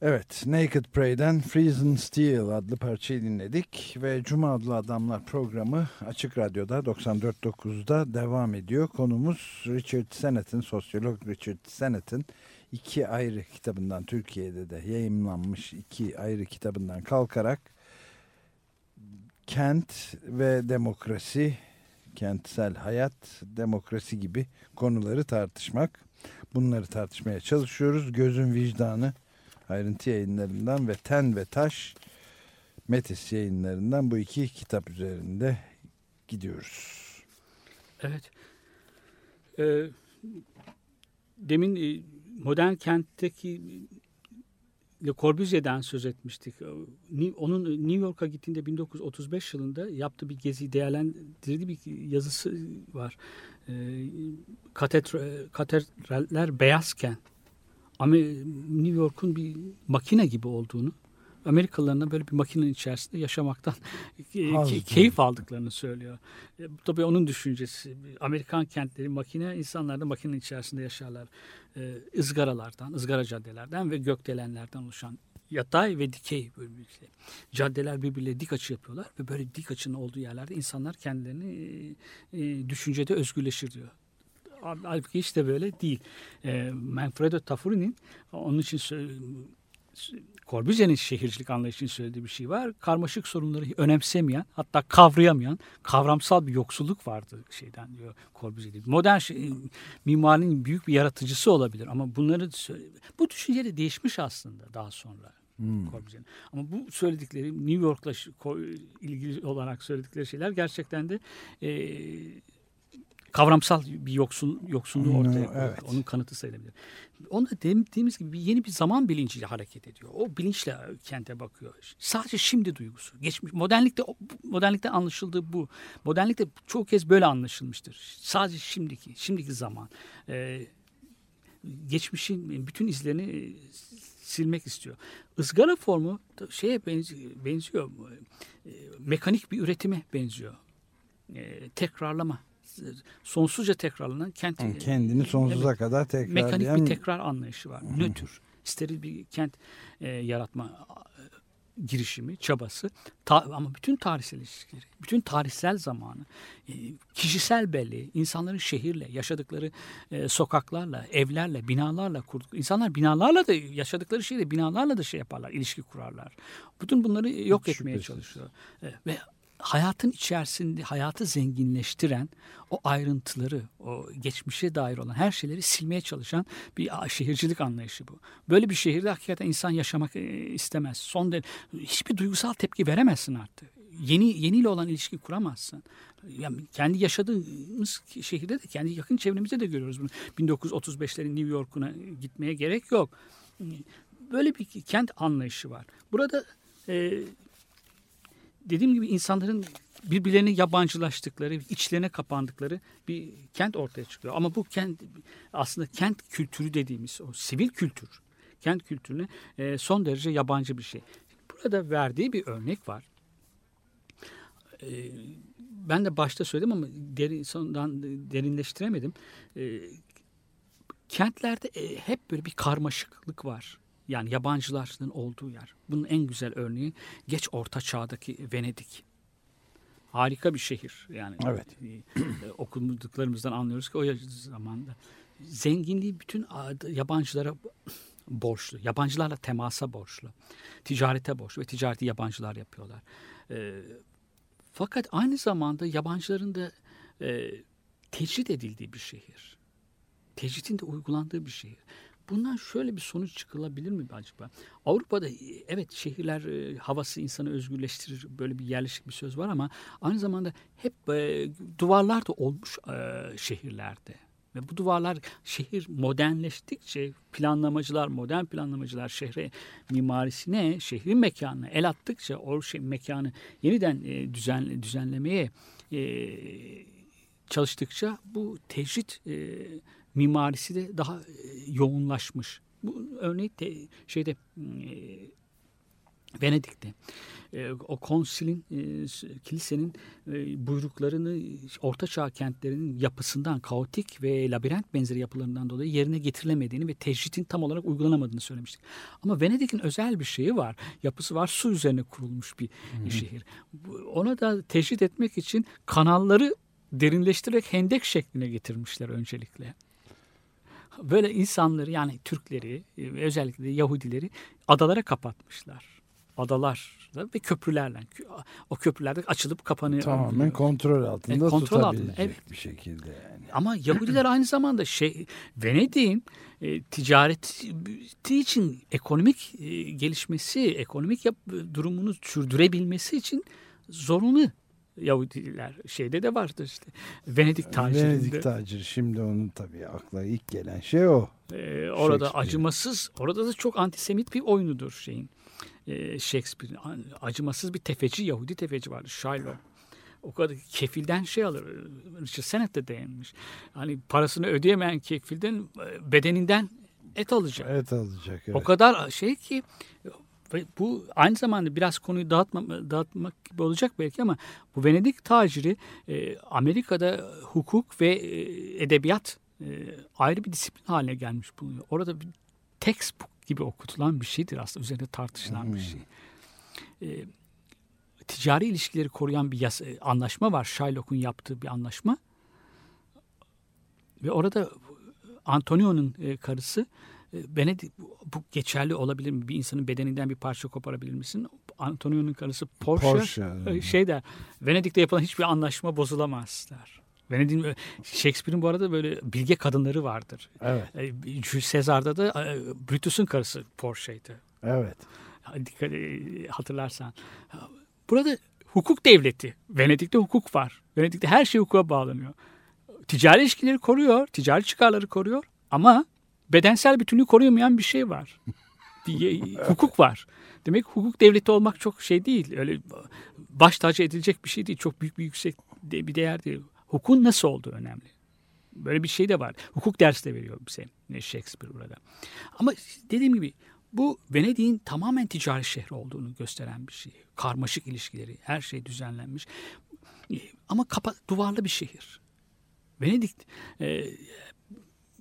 Evet, Naked Prey'den Frozen Steel adlı parçayı dinledik ve Cuma Adlı Adamlar programı Açık Radyo'da doksan dört nokta dokuz'da devam ediyor. Konumuz Richard Sennett'in, sosyolog Richard Sennett'in iki ayrı kitabından, Türkiye'de de yayımlanmış iki ayrı kitabından kalkarak kent ve demokrasi, kentsel hayat, demokrasi gibi konuları tartışmak. Bunları tartışmaya çalışıyoruz. Gözün Vicdanı Ayrıntı Yayınlarından ve Ten ve Taş Metis Yayınlarından bu iki kitap üzerinde gidiyoruz. Evet. Ee, demin modern kentteki Le Corbusier'den söz etmiştik. Onun New York'a gittiğinde bin dokuz yüz otuz beş yılında yaptığı bir geziyi değerlendirdiği bir yazısı var. Katedreller beyazken ama New York'un bir makine gibi olduğunu, Amerikalılarına böyle bir makinenin içerisinde yaşamaktan keyif aldıklarını söylüyor. Tabii onun düşüncesi. Amerikan kentleri makine, insanlar da makinenin içerisinde yaşarlar. Izgaralardan, ızgara caddelerden ve gökdelenlerden oluşan yatay ve dikey bölümlükle. Caddeler birbirleriyle dik açı yapıyorlar ve böyle dik açının olduğu yerlerde insanlar kendilerini düşüncede özgürleşir diyor. Halbuki hiç de böyle değil. Manfredo Tafuri'nin onun için Corbusier'in şehircilik anlayışını söylediği bir şey var. Karmaşık sorunları önemsemeyen, hatta kavrayamayan kavramsal bir yoksulluk vardı şeyden diyor Corbusier'de. Modern şey, mimarinin büyük bir yaratıcısı olabilir ama bunları bu düşünce de değişmiş aslında daha sonra. Hmm. Ama bu söyledikleri New York'la ilgili olarak söyledikleri şeyler gerçekten de e, kavramsal bir yoksul, yoksulluğu ortaya koyuyor. Evet. Onun kanıtı sayılabilir. Ona dediğimiz gibi yeni bir zaman bilinciyle hareket ediyor. O bilinçle kente bakıyor. Sadece şimdi duygusu. Geçmiş modernlikte modernlikte anlaşıldığı bu. Modernlikte çoğu kez böyle anlaşılmıştır. Sadece şimdiki, şimdiki zaman. Ee, geçmişin bütün izlerini silmek istiyor. Izgara formu şeye benziyor. Mekanik bir üretime benziyor. Ee, tekrarlama. Sonsuzca tekrarlanan kent, yani kendini sonsuza evet, kadar tekrarlayan mekanik bir tekrar anlayışı var. Hı. Nötr, steril bir kent e, yaratma e, girişimi, çabası. Ta, ama bütün tarihsel ilişkileri, bütün tarihsel zamanı, e, kişisel belleği, insanların şehirle, yaşadıkları e, sokaklarla, evlerle, binalarla kurduk. İnsanlar binalarla da yaşadıkları şeyle, binalarla da şey yaparlar, ilişki kurarlar. Bütün bunları yok hiç etmeye şüphesiz çalışıyor. E, ve hayatın içerisinde hayatı zenginleştiren o ayrıntıları, o geçmişe dair olan her şeyleri silmeye çalışan bir şehircilik anlayışı bu. Böyle bir şehirde hakikaten insan yaşamak istemez. Son derece hiçbir duygusal tepki veremezsin artık. Yeni yeniyle olan ilişki kuramazsın. Yani kendi yaşadığımız şehirde de kendi yakın çevremizde de görüyoruz bunu. bin dokuz yüz otuz beşlerin New York'una gitmeye gerek yok. Böyle bir kent anlayışı var. Burada e, dediğim gibi insanların birbirlerine yabancılaştıkları, içlerine kapandıkları bir kent ortaya çıkıyor. Ama bu kent aslında kent kültürü dediğimiz o sivil kültür, kent kültürüne son derece yabancı bir şey. Burada verdiği bir örnek var. Ben de başta söyledim ama derin, sondan derinleştiremedim. Kentlerde hep böyle bir karmaşıklık var. Yani yabancıların olduğu yer. Bunun en güzel örneği geç Orta Çağ'daki Venedik. Harika bir şehir. Yani evet. Okuduklarımızdan anlıyoruz ki o zamanda zenginliği bütün yabancılara borçlu. Yabancılarla temasa borçlu. Ticarete borçlu ve ticareti yabancılar yapıyorlar. E, fakat aynı zamanda yabancıların da e, tecrit edildiği bir şehir. Tecritin de uygulandığı bir şehir. Bundan şöyle bir sonuç çıkılabilir mi acaba? Avrupa'da evet şehirler e, havası insanı özgürleştirir. Böyle bir yerleşik bir söz var ama aynı zamanda hep e, duvarlar da olmuş e, şehirlerde. Ve bu duvarlar şehir modernleştikçe planlamacılar, modern planlamacılar şehre mimarisine, şehrin mekanına el attıkça o şey, mekanı yeniden e, düzen, düzenlemeye e, çalıştıkça bu tecrit e, mimarisi de daha yoğunlaşmış. Bu örneği de şeyde e, Venedik'te e, o konsilin e, kilisenin e, buyruklarını ortaçağ kentlerinin yapısından kaotik ve labirent benzeri yapılarından dolayı yerine getirilemediğini ve tecritin tam olarak uygulanamadığını söylemiştik. Ama Venedik'in özel bir şeyi var. Yapısı var. Su üzerine kurulmuş bir hmm. şehir. Ona da tecrit etmek için kanalları derinleştirerek hendek şekline getirmişler öncelikle. Böyle insanları yani Türkleri özellikle Yahudileri adalara kapatmışlar. Adalar altında ve köprülerle, o köprülerde açılıp kapanıyor. Tamamen kontrol altında, evet, kontrol tutabilecek altında, evet, bir şekilde yani. Ama Yahudiler aynı zamanda şey, Venedik'in e, ticareti için ekonomik e, gelişmesi, ekonomik yap, durumunu sürdürebilmesi için zorunlu. Yahudiler şeyde de vardır işte. Venedik tacirinde. Venedik tacir. Şimdi onun tabii akla ilk gelen şey o. Ee, orada acımasız, orada da çok antisemit bir oyunudur şeyin. Ee, Shakespeare'in acımasız bir tefeci, Yahudi tefeci vardı. Shylock. O kadar kefilden şey alır. Richard Sennett de değinmiş. Hani parasını ödeyemeyen kefilden bedeninden et alacak. Et alacak. Evet. O kadar şey ki, bu aynı zamanda biraz konuyu dağıtma, dağıtmak gibi olacak belki ama bu Venedik taciri e, Amerika'da hukuk ve e, edebiyat e, ayrı bir disiplin haline gelmiş bulunuyor. Orada bir textbook gibi okutulan bir şeydir aslında, üzerinde tartışılan hmm. bir şey. E, ticari ilişkileri koruyan bir yasa, anlaşma var. Shylock'un yaptığı bir anlaşma. Ve orada Antonio'nun e, karısı Venedik, bu geçerli olabilir mi? Bir insanın bedeninden bir parça koparabilir misin? Antonio'nun karısı Portia, Portia. şey der, Venedik'te yapılan hiçbir anlaşma bozulamazlar. Venedik'in, Shakespeare'in bu arada böyle bilge kadınları vardır. Evet. Jules Caesar'da da Brutus'un karısı Portia'ydı. Evet. Dikkat, hatırlarsan. Burada hukuk devleti. Venedik'te hukuk var. Venedik'te her şey hukuka bağlanıyor. Ticari ilişkileri koruyor, ticari çıkarları koruyor ama bedensel bütünlüğü koruyamayan bir şey var. Bir hukuk var. Demek hukuk devleti olmak çok şey değil. Öyle baş tacı edilecek bir şey değil. Çok büyük bir yüksek bir değer değil. Hukukun nasıl olduğu önemli. Böyle bir şey de var. Hukuk dersi de veriyor bize Shakespeare burada. Ama dediğim gibi bu Venedik'in tamamen ticari şehri olduğunu gösteren bir şey. Karmaşık ilişkileri, her şey düzenlenmiş. Ama kapa- duvarlı bir şehir. Venedik... E,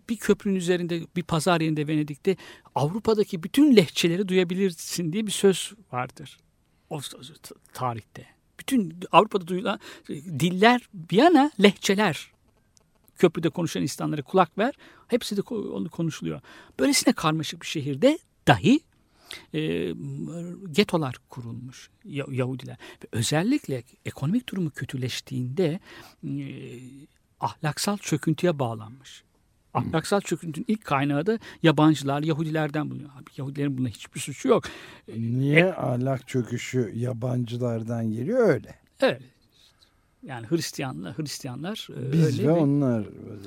bir köprünün üzerinde, bir pazar yerinde Venedik'te Avrupa'daki bütün lehçeleri duyabilirsin diye bir söz vardır. O tarihte. Bütün Avrupa'da duyulan diller bir yana, lehçeler. Köprüde konuşan insanlara kulak ver. Hepsi de konuşuluyor. Böylesine karmaşık bir şehirde dahi e, getolar kurulmuş Yahudiler. Ve özellikle ekonomik durumu kötüleştiğinde e, ahlaksal çöküntüye bağlanmış. Ahlaksal çöküntünün ilk kaynağı da yabancılar, Yahudilerden bulunuyor. Abi, Yahudilerin buna hiçbir suçu yok. Niye e, ahlak çöküşü yabancılardan geliyor öyle? Evet. Yani Hristiyanlar, Hristiyanlar biz öyle ve mi? onlar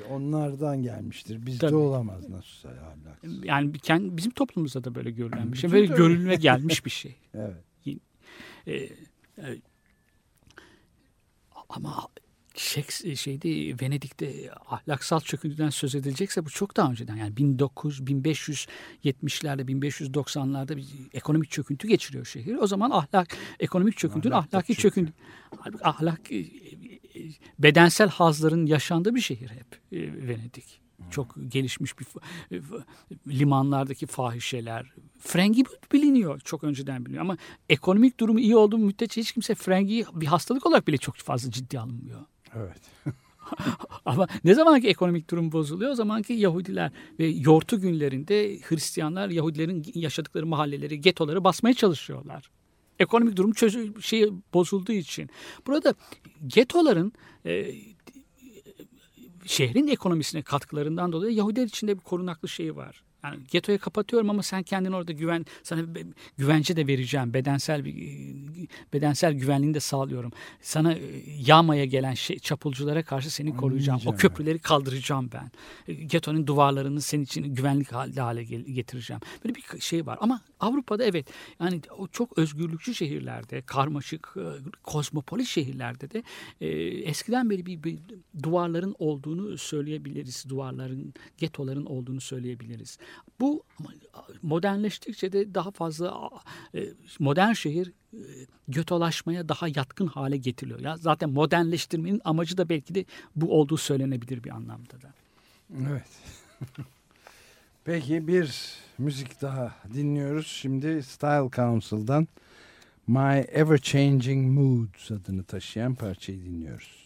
onlardan gelmiştir. Bizde olamaz nasıl ahlak. Yani kendi, bizim toplumumuzda da böyle görülen bir şey. Böyle görülme gelmiş bir şey. Evet. E, e, ama Şey, şeyde Venedik'te ahlaksal çöküntüden söz edilecekse bu çok daha önceden, yani bin dokuz yüz, bin beş yüz yetmişlerde bin beş yüz doksanlarda bir ekonomik çöküntü geçiriyor şehir. O zaman ahlak, ekonomik çöküntünün ahlaki, ahlaki çöküntü, ahlak bedensel hazların yaşandığı bir şehir hep Venedik. Hmm. Çok gelişmiş bir limanlardaki fahişeler. Frengi biliniyor, çok önceden biliniyor ama ekonomik durumu iyi olduğu müddetçe hiç kimse frengiyi bir hastalık olarak bile çok fazla ciddiye alınmıyor. Evet. Ama ne zamanki ekonomik durum bozuluyor, o zamanki Yahudiler ve yortu günlerinde Hristiyanlar Yahudilerin yaşadıkları mahalleleri, getoları basmaya çalışıyorlar. Ekonomik durum çözü, şey, bozulduğu için. Burada getoların e, şehrin ekonomisine katkılarından dolayı Yahudiler içinde bir korunaklı şeyi var. Yani getoya kapatıyorum ama sen kendini orada güven, sana güvence de vereceğim, bedensel bir bedensel güvenliğini de sağlıyorum. Sana yağmaya gelen şey, çapulculara karşı seni koruyacağım. O köprüleri kaldıracağım ben. Getonun duvarlarını senin için güvenlik hale getireceğim. Böyle bir şey var. Ama Avrupa'da evet, yani o çok özgürlükçü şehirlerde, karmaşık, kozmopolit şehirlerde de e, eskiden beri bir, bir duvarların olduğunu söyleyebiliriz. Duvarların, getoların olduğunu söyleyebiliriz. Bu modernleştikçe de daha fazla modern şehir götolaşmaya daha yatkın hale getiriliyor. Ya zaten modernleştirmenin amacı da belki de bu olduğu söylenebilir bir anlamda da. Evet. Peki bir müzik daha dinliyoruz. Şimdi Style Council'dan My Ever Changing Moods adını taşıyan parçayı dinliyoruz.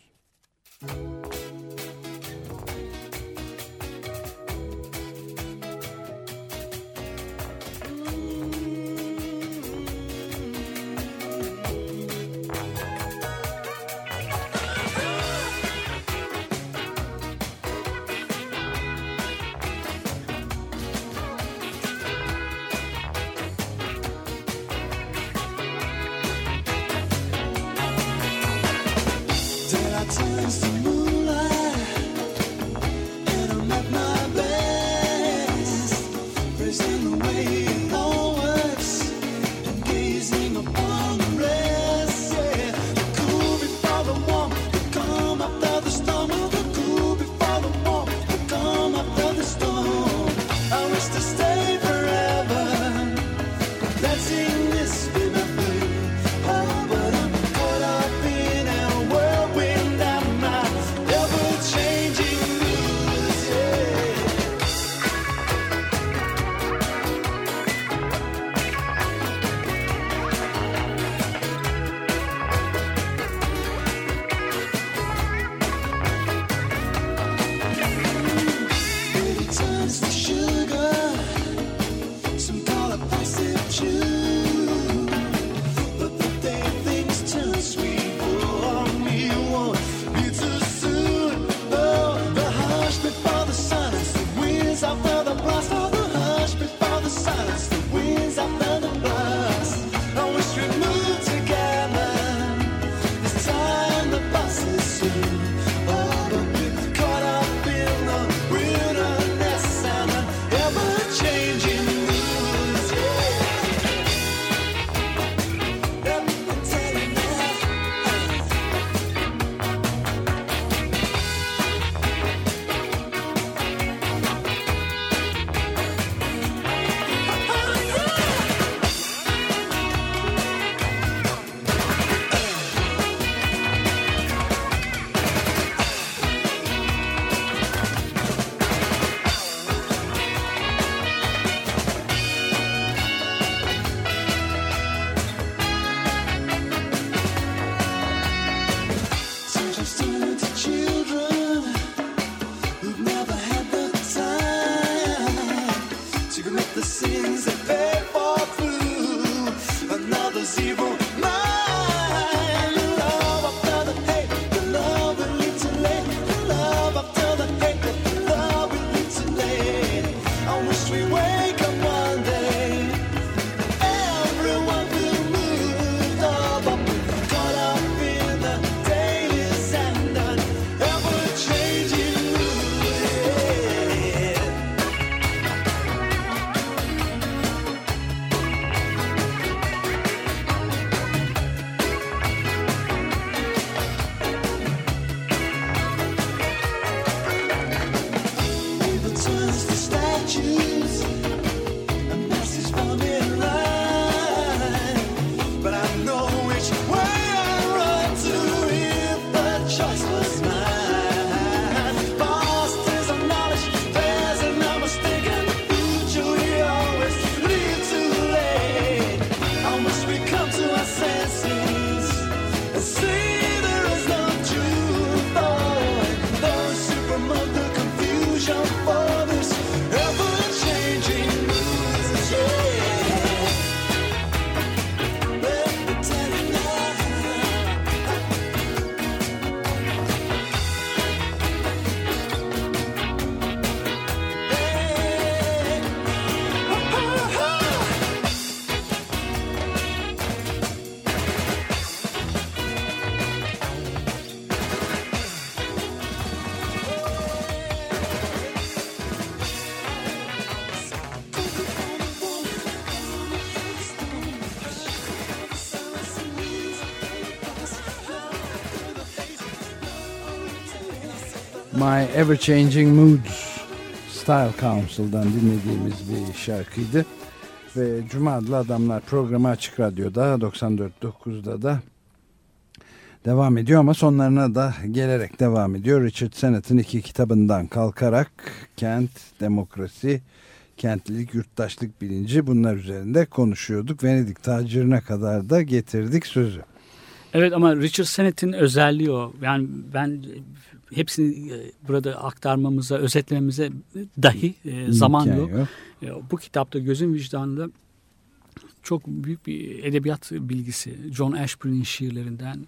My Ever Changing Moods, Style Council'dan dinlediğimiz bir şarkıydı. Ve Cuma Adlı Adamlar programı Açık Radyo'da doksan dört nokta dokuz'da da devam ediyor ama sonlarına da gelerek devam ediyor. Richard Sennett'in iki kitabından kalkarak kent, demokrasi, kentlilik, yurttaşlık bilinci bunlar üzerinde konuşuyorduk. Venedik tacirine kadar da getirdik sözü. Evet ama Richard Sennett'in özelliği o. Yani ben hepsini burada aktarmamıza, özetlememize dahi e, zaman yok. yok. E, bu kitapta Gözün Vicdanı'nda çok büyük bir edebiyat bilgisi. John Ashbery'nin şiirlerinden,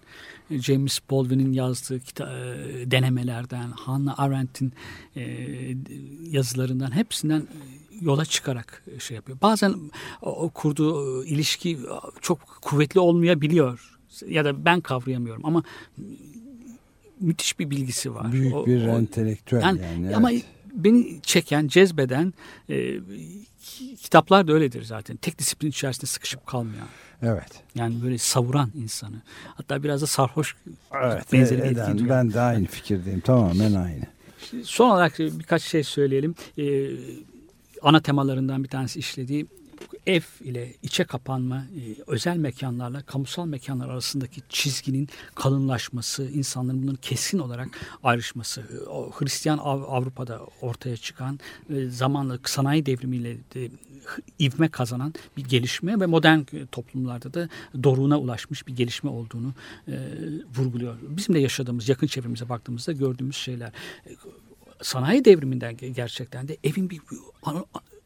James Baldwin'in yazdığı kita- denemelerden, Hannah Arendt'in e, yazılarından hepsinden yola çıkarak şey yapıyor. Bazen o, o kurduğu ilişki çok kuvvetli olmayabiliyor. Ya da ben kavrayamıyorum ama müthiş bir bilgisi var. Büyük o, bir o, entelektüel yani. yani evet. Ama beni çeken, cezbeden e, kitaplar da öyledir zaten. Tek disiplin içerisinde sıkışıp kalmayan. Evet. Yani böyle savuran insanı. Hatta biraz da sarhoş evet, benzeri bir etki duyuyor. Ben de aynı fikirdeyim. Tamamen aynı. Son olarak birkaç şey söyleyelim. Ee, ana temalarından bir tanesi işlediği ev ile içe kapanma, özel mekanlarla kamusal mekanlar arasındaki çizginin kalınlaşması, insanların bunun kesin olarak ayrışması, Hristiyan Avrupa'da ortaya çıkan, zamanla sanayi devrimiyle de ivme kazanan bir gelişme ve modern toplumlarda da doruğuna ulaşmış bir gelişme olduğunu vurguluyor. Bizim de yaşadığımız, yakın çevremize baktığımızda gördüğümüz şeyler. Sanayi devriminden gerçekten de evin bir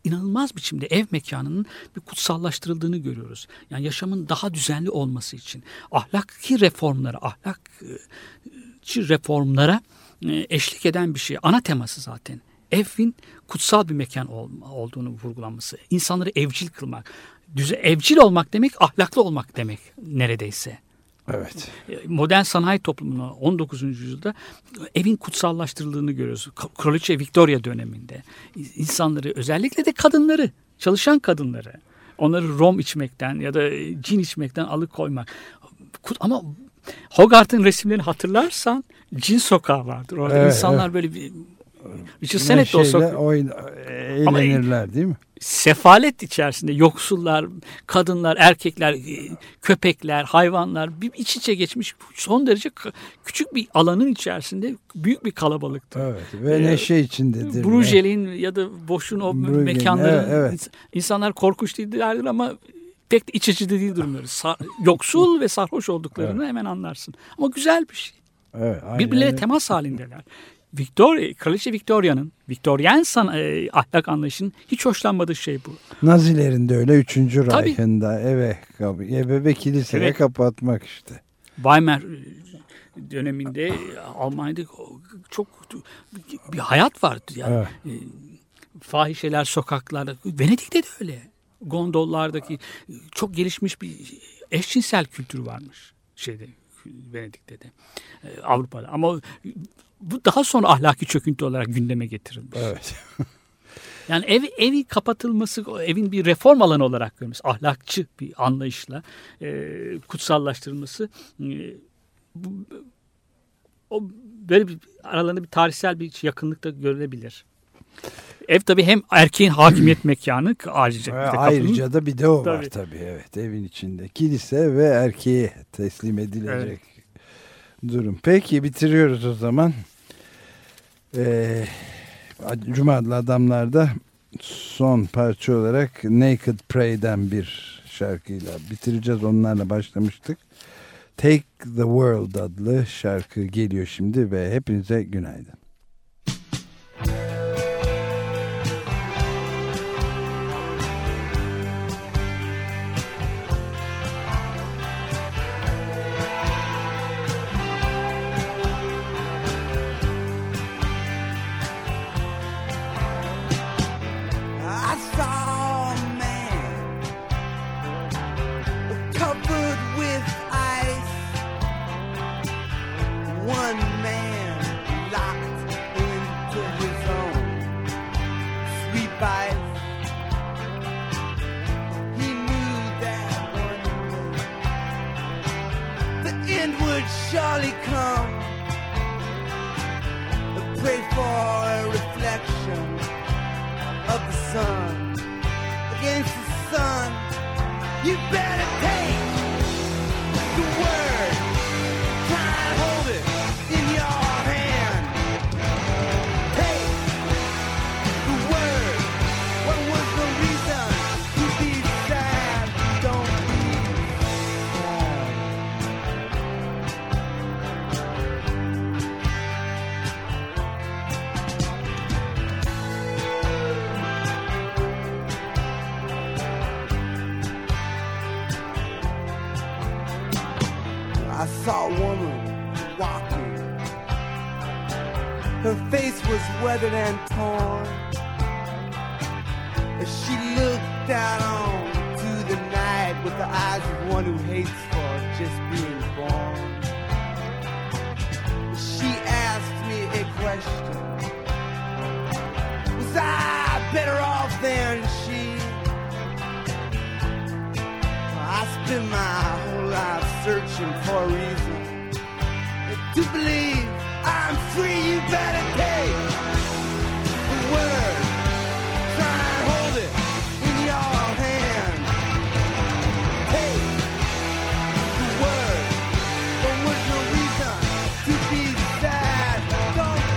inanılmaz biçimde ev mekanının bir kutsallaştırıldığını görüyoruz. Yani yaşamın daha düzenli olması için ahlaki reformlara, ahlakçı reformlara eşlik eden bir şey. Ana teması zaten evin kutsal bir mekan olduğunu vurgulanması. İnsanları evcil kılmak. Düze, evcil olmak demek ahlaklı olmak demek neredeyse. Evet. Modern sanayi toplumuna on dokuzuncu yüzyılda evin kutsallaştırıldığını görüyoruz. Kraliçe Victoria döneminde insanları, özellikle de kadınları, çalışan kadınları, onları rom içmekten ya da cin içmekten alıkoymak. Ama Hogarth'ın resimlerini hatırlarsan cin sokağı vardır. Orada evet, insanlar evet. böyle bir Richard Sennett de o eğlenirler değil mi? Sefalet içerisinde yoksullar, kadınlar, erkekler, köpekler, hayvanlar bir iç içe geçmiş son derece küçük bir alanın içerisinde büyük bir kalabalıktı. Evet, ve neşe içindedir. Brugel'in ya da Boş'un o Brugel'in, mekanları evet. insanlar korkunç değillerdir ama pek de iç içe değil durumları. Yoksul ve sarhoş olduklarını evet. hemen anlarsın. Ama güzel bir şey. Evet, birbirleriyle yani. Temas halindeler. Victoria, Kraliçe Victoria'nın, Victorian e, ahlak anlayışının hiç hoşlanmadığı şey bu. Nazilerin de öyle üçüncü Reich'ında eve, eve ve kiliseye evet. kapatmak işte. Weimar döneminde Almanya'da çok bir hayat vardı. Yani. Evet. Fahişeler sokaklarda, Venedik'te de öyle. Gondollardaki çok gelişmiş bir eşcinsel kültürü varmış şeyde. Venedik'te de Avrupa'da ama bu daha sonra ahlaki çöküntü olarak gündeme getirilmiş. Evet. Yani ev, evi kapatılması, evin bir reform alanı olarak görülmesi, ahlakçı bir anlayışla e, kutsallaştırılması e, bu, o böyle bir aralarında bir tarihsel bir yakınlıkta görülebilir. Ev tabii hem erkeğin hakimiyet mekanı ayrıca, ayrıca da bir de o tabii. var tabii. Evet, evin içinde kilise ve erkeğe teslim edilecek evet. durum. Peki bitiriyoruz o zaman. Ee, Cuma Adlı Adamlar'da son parça olarak Naked Prey'den bir şarkıyla bitireceğiz. Onlarla başlamıştık. Take the World adlı şarkı geliyor şimdi ve hepinize günaydın. Surely come, pray for a reflection of the sun against the sun. You better take the word, try and hold it in your hand. Take the word. What was the reason to be sad? Don't I saw a woman walking. Her face was weathered and torn as she looked out onto the night with the eyes of one who hates for just being born. She question. Was I better off than she? I spent my whole life searching for a reason to believe I'm free. You better take the word. Try and hold it in your hand. Take the word. There was no reason to be sad. Don't be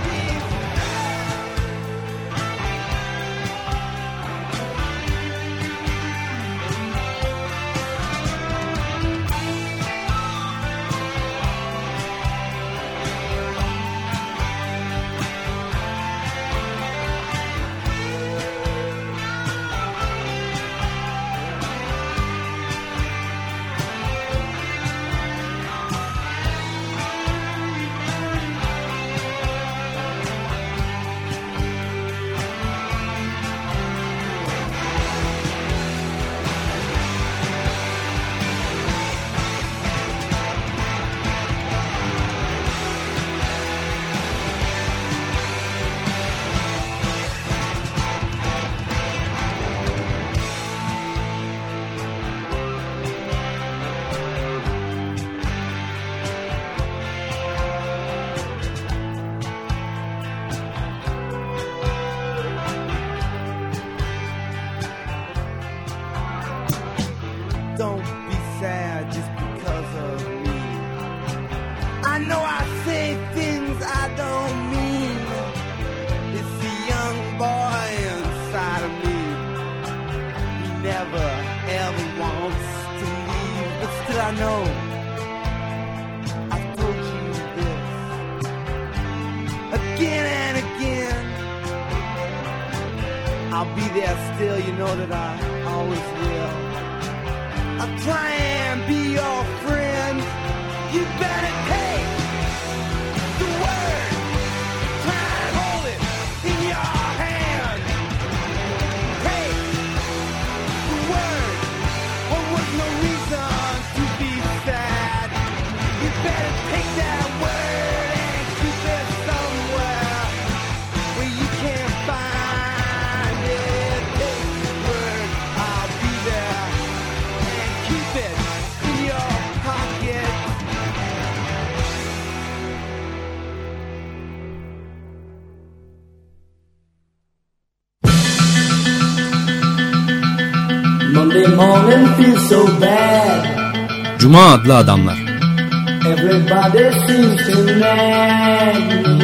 Cuma Adlı Adamlar.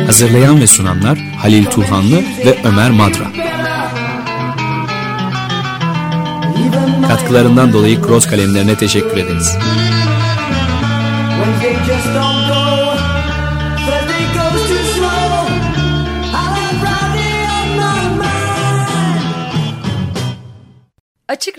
Hazırlayan ve sunanlar Halil Turhanlı ve Ömer Madra. Katkılarından dolayı Cross Kalemlerine teşekkür ederiz. Açık